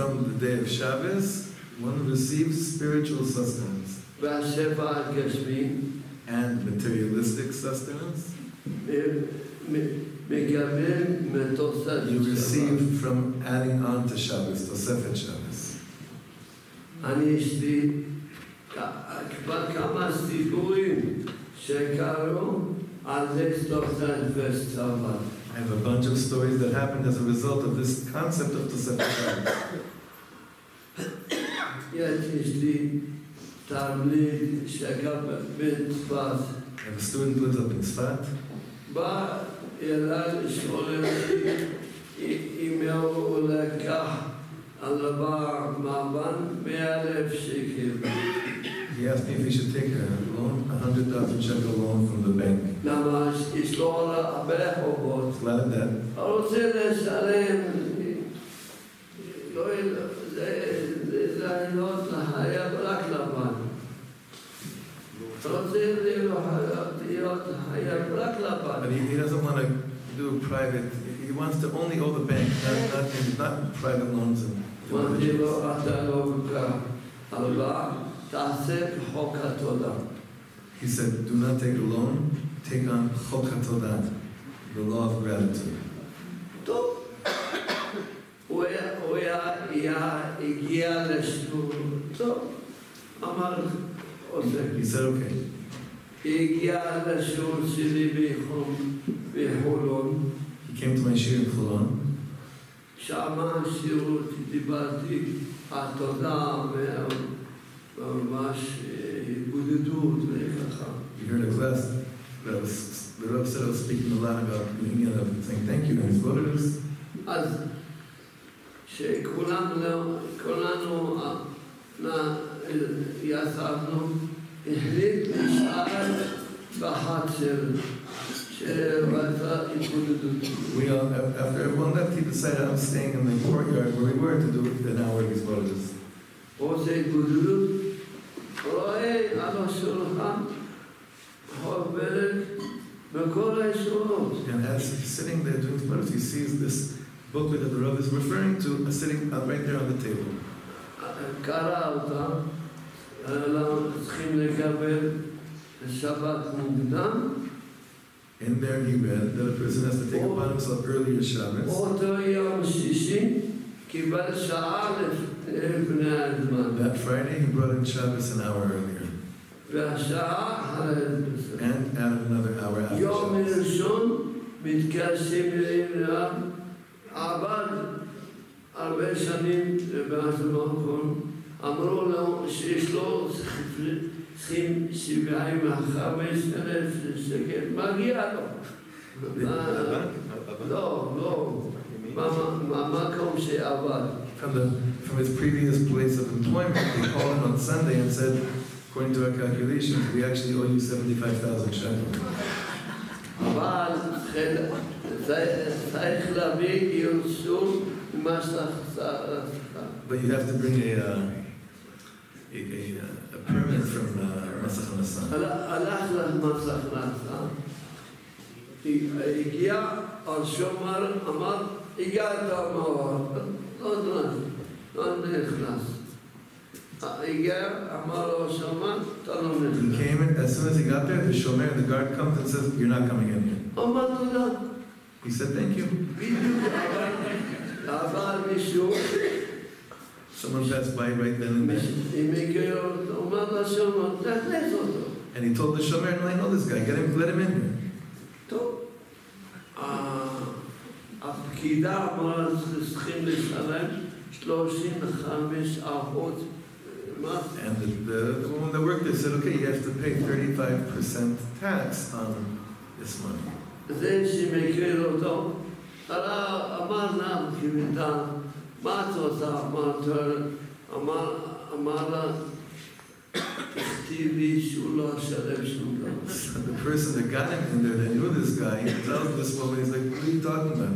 from the day of Shabbos, one receives spiritual sustenance and materialistic sustenance. You receive from adding on to Shabbos, Tosefet Shabbos. I have a bunch of stories that happened as a result of this concept of Tosefet Shabbos. I have a student who lives up in Tzfat. He asked me if he should take a loan, a hundred thousand shekel loan from the bank. Glad that. But he, he doesn't want to do private. He wants to only owe the bank, not not, not private loans. And he said, do not take a loan, take on Chok HaTodah, the law of gratitude. He said, okay. He came to my shir in Cholon. He heard a class that was, the Rav said I was speaking a lot about saying thank you to his voters. We all, after everyone left, he decided I'm staying in the courtyard where we were to do it an hour his voters. And as he's sitting there doing his he sees this booklet that the Rav is referring to uh, sitting uh, right there on the table. And there he read that a person has to take upon himself earlier Shabbos. That Friday he brought in Shabbos an hour earlier. And add another hour after Shabbos. From, the, from his previous place of employment, they called him on Sunday and said, according to our calculations, we actually owe you seventy-five thousand shekels. But you have to bring a, uh, a, a, a permit from Masach HaNassan. He came in, as soon as he got there, the Shomer, the guard comes and says, you're not coming in here. He said, thank you. Someone passed by right then and there. And he told the Shomer, I know this guy, get him, let him in here. And the, the, the woman that worked there said, okay, you have to pay thirty-five percent tax on this money. So the person that got him in there, that knew this guy, he tells this woman, he's like, what are you talking about?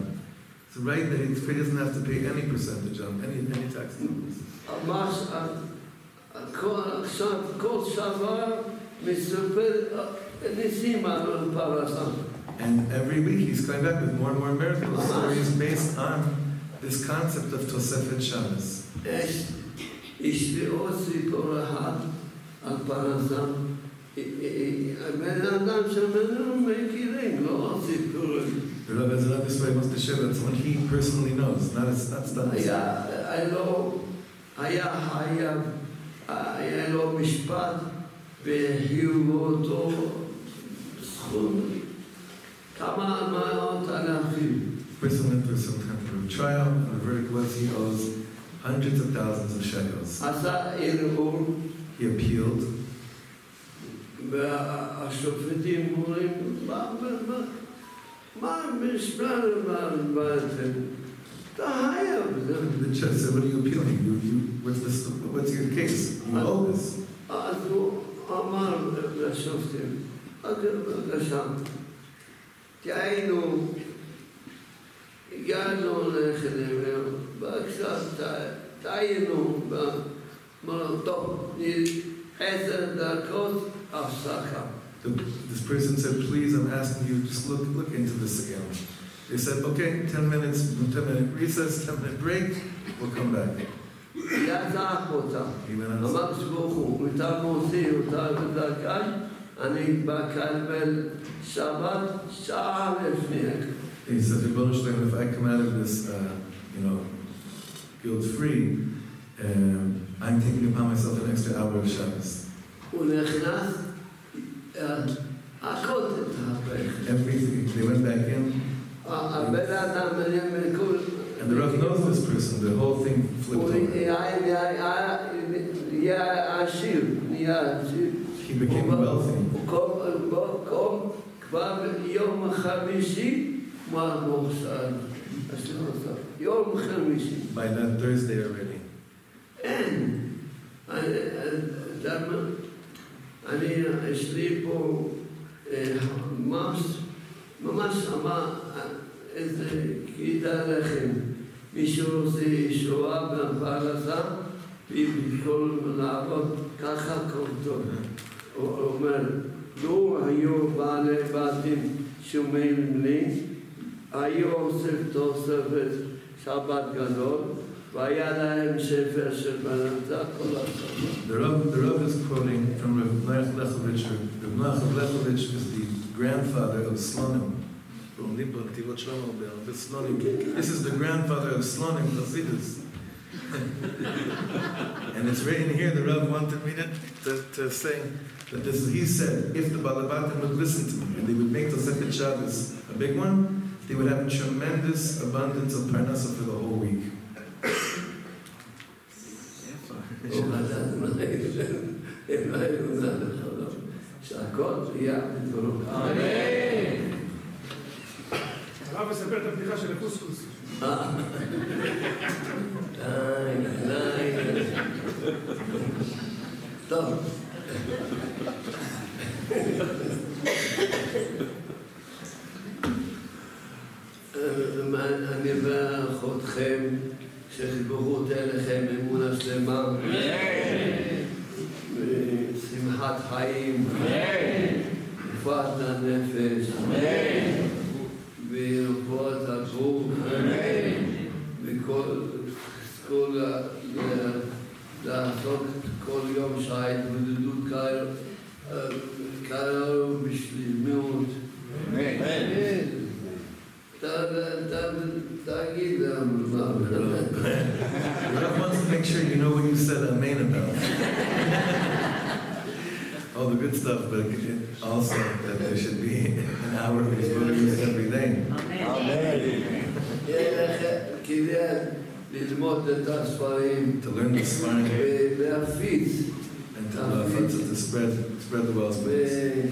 It's right that he doesn't have to pay any percentage on any, any tax numbers. And every week he's coming back with more and more miracle stories based on this concept of Tosefet Shabbos. The Rabbi Nachman this way wants to share that someone he personally knows, not as that's done. I know I have I know Mishpat Behuvoto. Person went through some kind of trial, and the verdict was he owes hundreds of thousands of shekels. He appealed. The judge said, what are you appealing? You, you, what's, this, what's your case? You owe this. This person said, please, I'm asking you, just look, look into this again. They said, okay, ten minutes, ten minute recess, ten minute break, we'll come back. He went outside. He said, if I come out of this, uh, you know, guilt-free, um, I'm thinking about myself an extra hour of Shabbos. Everything, they went back in. And the Rav knows this person, the whole thing flipped over. He became wealthy. By that Thursday already. And I sleep on months. ממש אמר איזה כדאי לכם, מי שעושה שואה והפעלתה, ובכל לעבוד ככה קורטו. הוא אומר, לא היו בעלי בתים שומעים לי, היו עושים תוספת שבת גדול, והיה להם שפר של בנתה כל השבת. The Rav is quoting from Rav Noach Lechovitch. Rav Noach Lechovitch is the grandfather of Slonim. This is the grandfather of Slonim Hasidus. And it's written here, the Rav wanted me to, to say that this is, he said, if the Balabatim would listen to me and they would make the second Shabbos a big one, they would have a tremendous abundance of parnasa for the whole week. שהכל יהיה בדברו. אמן! הרב מספר את הבדיחה של הקוסקוס. אה, די, די. טוב. אני מברך אתכם שחיברו אליכם אמונה שלמה. שמחת חיים, רפואת הנפש, ורפואת הגוף, וכל לעשות כל יום שההתמודדות קרה בשלמות. תגיד להם מה ולא. Make sure you know what you said amen about. All the good stuff, but also that there should be an hour of his words every day. Amen. To learn the sparring and to love it, to spread, spread the wealth. Amen.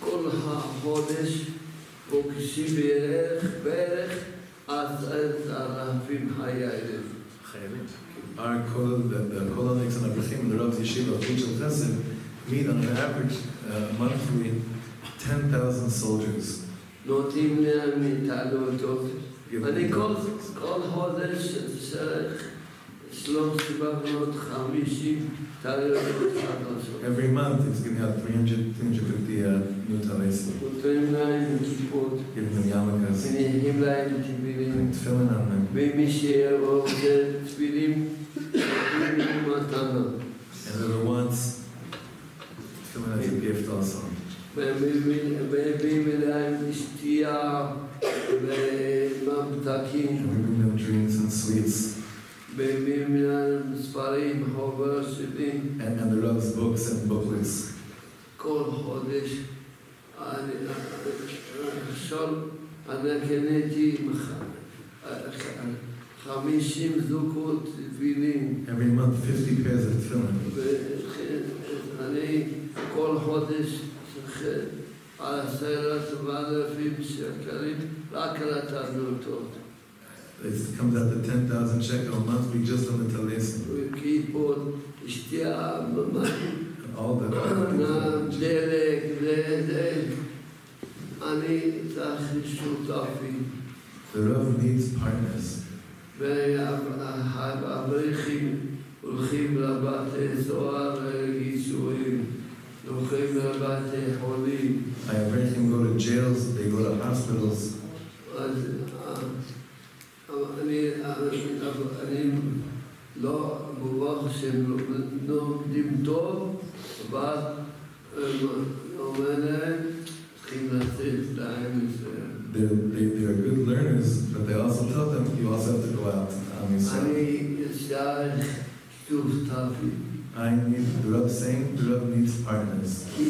כל החודש פוגשים בערך בערך עשרת אלפים חיילים. חיילים. כל הנקסים הברכים לרב ישיב והפריט של חסד meet on an average monthly ten thousand soldiers. נותנים להם מתעלותות. אני כל חודש צריך שלום שבנות חמישים Every month it's giving out three hundred, three hundred fifty uh, new talents. Giving them yarmulkes. Putting tefillin on them. And whoever wants tefillin as a gift also. And we bring them drinks and sweets. And, and the Rav's books and booklets. Every month, fifty pairs of tefillin. It comes out to ten thousand shekel a month, we just on the Tallesin. We keep on, all the The Rav needs partners. והאברכים הולכים לבת זוהר גיצורים, הולכים לבת חולים. האברכים go to jails, they go to hospitals. אני לא מובח שהם נובדים טוב, אבל אומרת, צריכים לצאת להם ישראל. They, they, they are good learners, but they also tell them you also have to go out on yourself. I need the Rav saying the Rav needs partners. You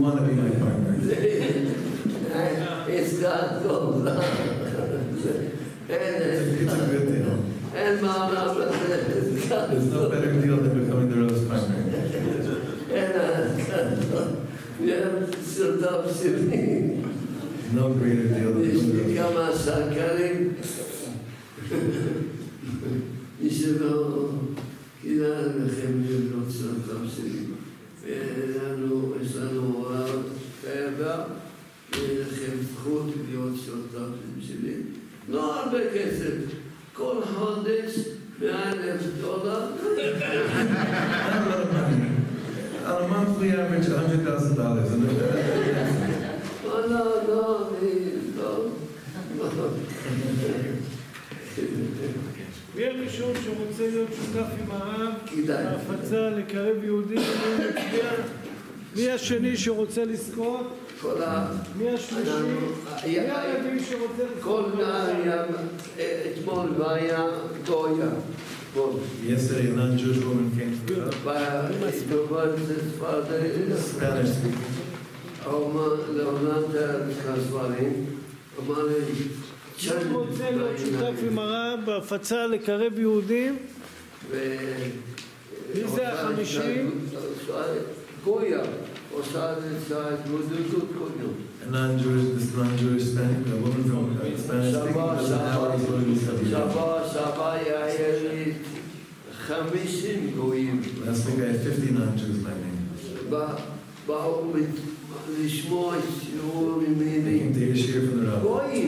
want to be my partner. It's not gold. It's a good deal. There's no better deal than becoming the Rav's partner. Yeah, so that's it. No greater deal than this. You come and start carrying. You should know, you know, the family not so that's it. We are no, we are no out. Ever, we are good to be on so that's it. No, because it. All hundreds, millions dollars. On a monthly average, one hundred thousand dollars. Oh, no, no, no. מי הראשון שרוצה להיות שותף עם העם, להפצה, לקרב יהודים, מי מצביע? מי השני שרוצה לזכות? מי השלישי? מי הילדים שרוצה לזכות? כל נער, אתמול והיה גויה. Yesterday, a non-Jewish woman came to us. Spanish speaking. She רוצה להיות שותף עם הרב בהפצה לקרב יהודים. מי זה החמישים? גויה. A non-Jewish, this non-Jewish Spanish, a woman from a Spanish speaking country. Last week I had fifty non-Jews by name. They were sheer from the rabbi.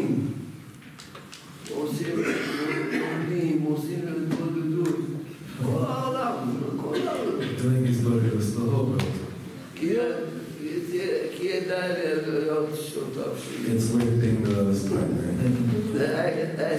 Doing his glory was the whole world. It's weird being the lowest partner.